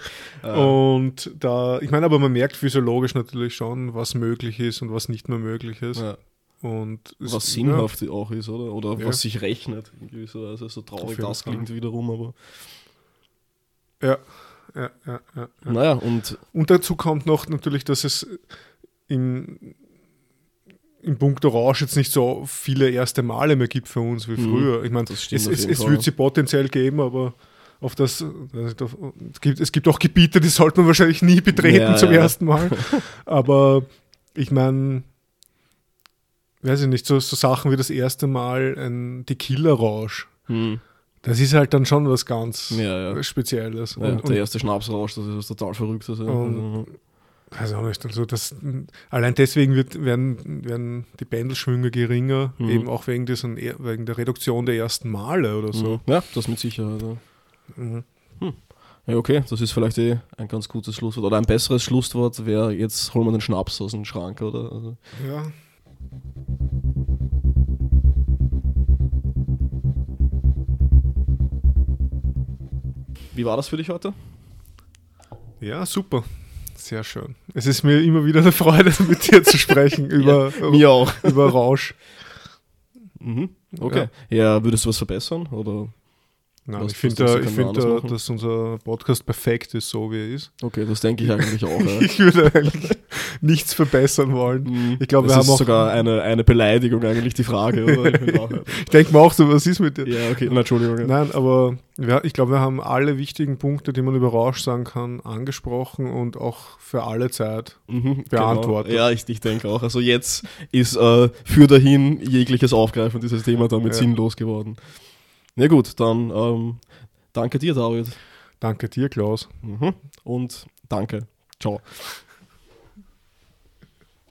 Und da, ich meine, aber man merkt physiologisch natürlich schon, was möglich ist und was nicht mehr möglich ist. Ja. Und was es, sinnhaft ja. auch ist, oder? Oder ja. was sich rechnet. Also so traurig das klingt Fall. wiederum, aber... Ja. ja, ja, ja, ja. Naja, und... Und dazu kommt noch natürlich, dass es im... im Punkt Orange jetzt nicht so viele erste Male mehr gibt für uns wie früher. Ich meine, es, es, es wird sie potenziell geben, aber auf das, auf, es, gibt, es gibt auch Gebiete, die sollte man wahrscheinlich nie betreten ja, zum ja. ersten Mal. Aber ich meine, weiß ich nicht, so, so Sachen wie das erste Mal ein Tequila-Rausch. Hm. Das ist halt dann schon was ganz ja, ja. Spezielles. Ja, und, der erste Schnapsrausch, das ist was total Verrücktes. Ja. Also auch nicht. Also das, allein deswegen wird, werden, werden die Pendelschwünge geringer, mhm. eben auch wegen, diesen, wegen der Reduktion der ersten Male oder so. Ja, das mit Sicherheit. Ja. Mhm. Hm. Ja, okay, das ist vielleicht eh ein ganz gutes Schlusswort. Oder ein besseres Schlusswort wäre, jetzt holen wir den Schnaps aus dem Schrank, oder? Also. Ja. Wie war das für dich heute? Ja, super. Sehr schön. Es ist mir immer wieder eine Freude, mit dir zu sprechen über, ja, mir auch. über Rausch. Mhm, okay. Ja. ja, würdest du was verbessern? Oder Nein, was, ich finde, da, find da, dass unser Podcast perfekt ist, so wie er ist. Okay, das denke ich eigentlich auch. Ja. Ich würde eigentlich nichts verbessern wollen. Mhm. Ich glaub, wir haben auch sogar eine, eine Beleidigung eigentlich, die Frage. Oder? Ich, auch, ja. ich denke mir auch so, was ist mit dir? Ja, okay, Na, Entschuldigung. Ja. Nein, aber wir, ich glaube, wir haben alle wichtigen Punkte, die man über Rausch sagen kann, angesprochen und auch für alle Zeit mhm, beantwortet. Genau. Ja, ich, ich denke auch. Also jetzt ist äh, für dahin jegliches Aufgreifen dieses Thema damit ja. sinnlos geworden. Na gut, dann ähm, danke dir, David. Danke dir, Klaus. Mhm. Und danke. Ciao.